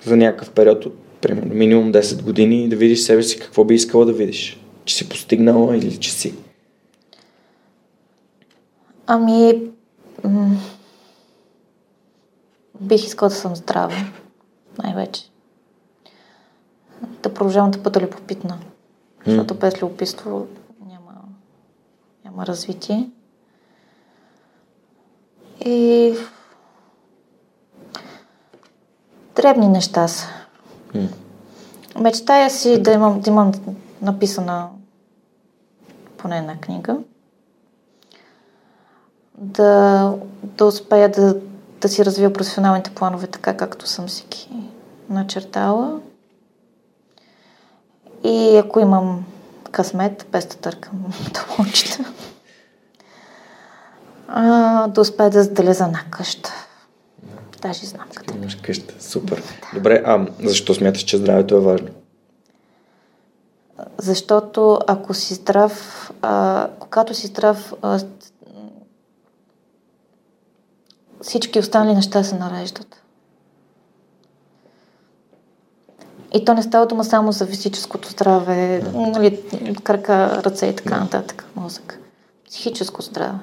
за някакъв период от примерно минимум 10 години и да видиш себе си, какво би искала да видиш? Че си постигнала или че си? Бих искала да съм здрава. Най-вече. Да продължавам да бъда любопитна. Защото без любопитство няма развитие. И дребни неща са. Мечтая си да имам написана поне една книга. Да успея да си развия професионалните планове така, както съм си ги начертала. И ако имам късмет, без да търкам толкова, да успея да заделя една къща. Даже знам къде. Имаш къща, супер. Да. Добре, защо смяташ, че здравето е важно? Защото ако си здрав, когато си здрав, всички останали неща се нареждат. И то не става дума само за физическото здраве, нали, крака, ръце и така нататък, мозък. Психическо здраве.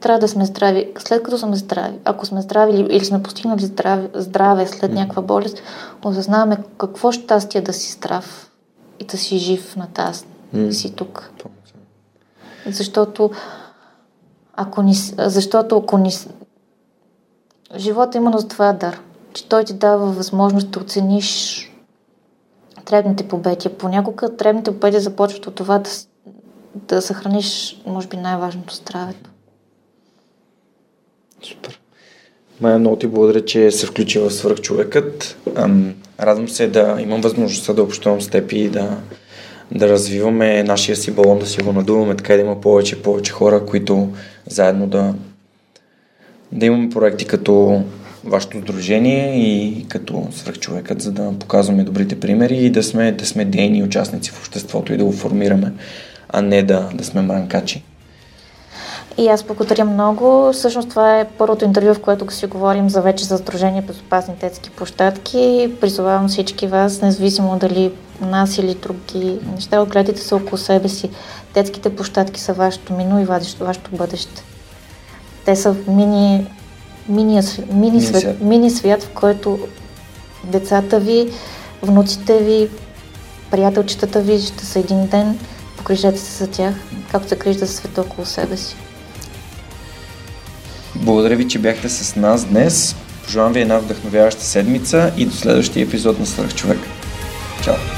Трябва да сме здрави. След като сме здрави, ако сме здрави или сме постигнали здраве след някаква болест, осъзнаваме какво щастие да си здрав и да си жив на тази си тук. Защото ако живота е именно за това дар, че той ти дава възможност да оцениш дребните победи. Понякога дребните победи започват от това да съхраниш, може би, най-важното здравето. Супер. Майя, много ти благодаря, че се включи в Свръхчовекът. Радвам се да имам възможността да общувам с теб и да развиваме нашия си балон, да си го надуваме, така и да има повече хора, които заедно да имаме проекти като вашето сдружение и като Свръхчовекът, за да показваме добрите примери и да сме дейни участници в обществото и да го формираме, а не да сме мранкачи. И аз благодаря много. Всъщност това е първото интервю, в което си говорим за Сдружение безопасни детски площадки. Призовавам всички вас, независимо дали нас или други неща, огледайте се около себе си. Детските площадки са вашето мино и вашето бъдеще. Те са мини свят, в който децата ви, внуците ви, приятелчетата ви ще са един ден. Погрижете се за тях, както се грижда за света около себе си. Благодаря ви, че бяхте с нас днес. Пожелавам ви една вдъхновяваща седмица и до следващия епизод на Свръхчовекът. Чао!